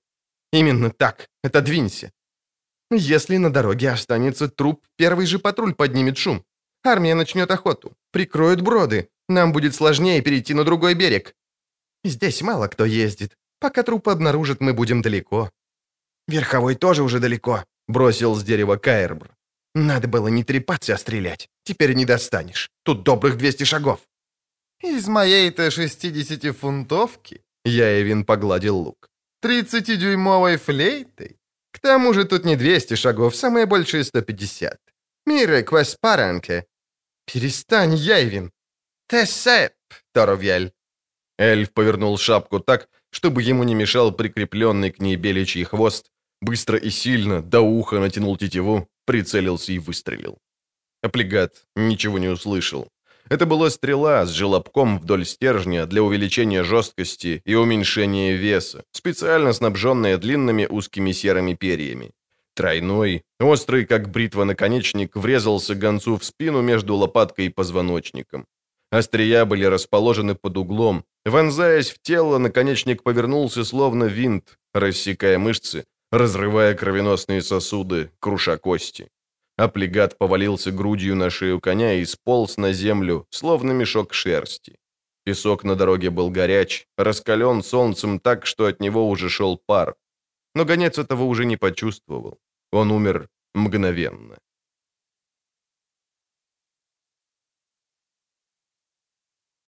«Именно так. Отодвинься. Если на дороге останется труп, первый же патруль поднимет шум. Армия начнет охоту. Прикроют броды. Нам будет сложнее перейти на другой берег. Здесь мало кто ездит. Пока труп обнаружат, мы будем далеко». «Верховой тоже уже далеко», — бросил с дерева Кайрбр. «Надо было не трепаться, а стрелять. Теперь не достанешь. Тут добрых 200 шагов». «Из моей-то 60-фунтовки», — Яевин погладил лук, — 30-дюймовой флейтой. К тому же тут не 200 шагов, самые большие 150. Мире квеспаранке». «Перестань, Яевин!» «Тесеп, Торувьель!» Эльф повернул шапку так, чтобы ему не мешал прикрепленный к ней беличий хвост, быстро и сильно до уха натянул тетиву, прицелился и выстрелил. Аплегат ничего не услышал. Это была стрела с желобком вдоль стержня для увеличения жесткости и уменьшения веса, специально снабженная длинными узкими серыми перьями. Тройной, острый, как бритва наконечник, врезался гонцу в спину между лопаткой и позвоночником. Острия были расположены под углом. Вонзаясь в тело, наконечник повернулся, словно винт, рассекая мышцы, разрывая кровеносные сосуды, круша кости. Аплегат повалился грудью на шею коня и сполз на землю, словно мешок шерсти. Песок на дороге был горяч, раскален солнцем так, что от него уже шел пар. Но гонец этого уже не почувствовал. Он умер мгновенно.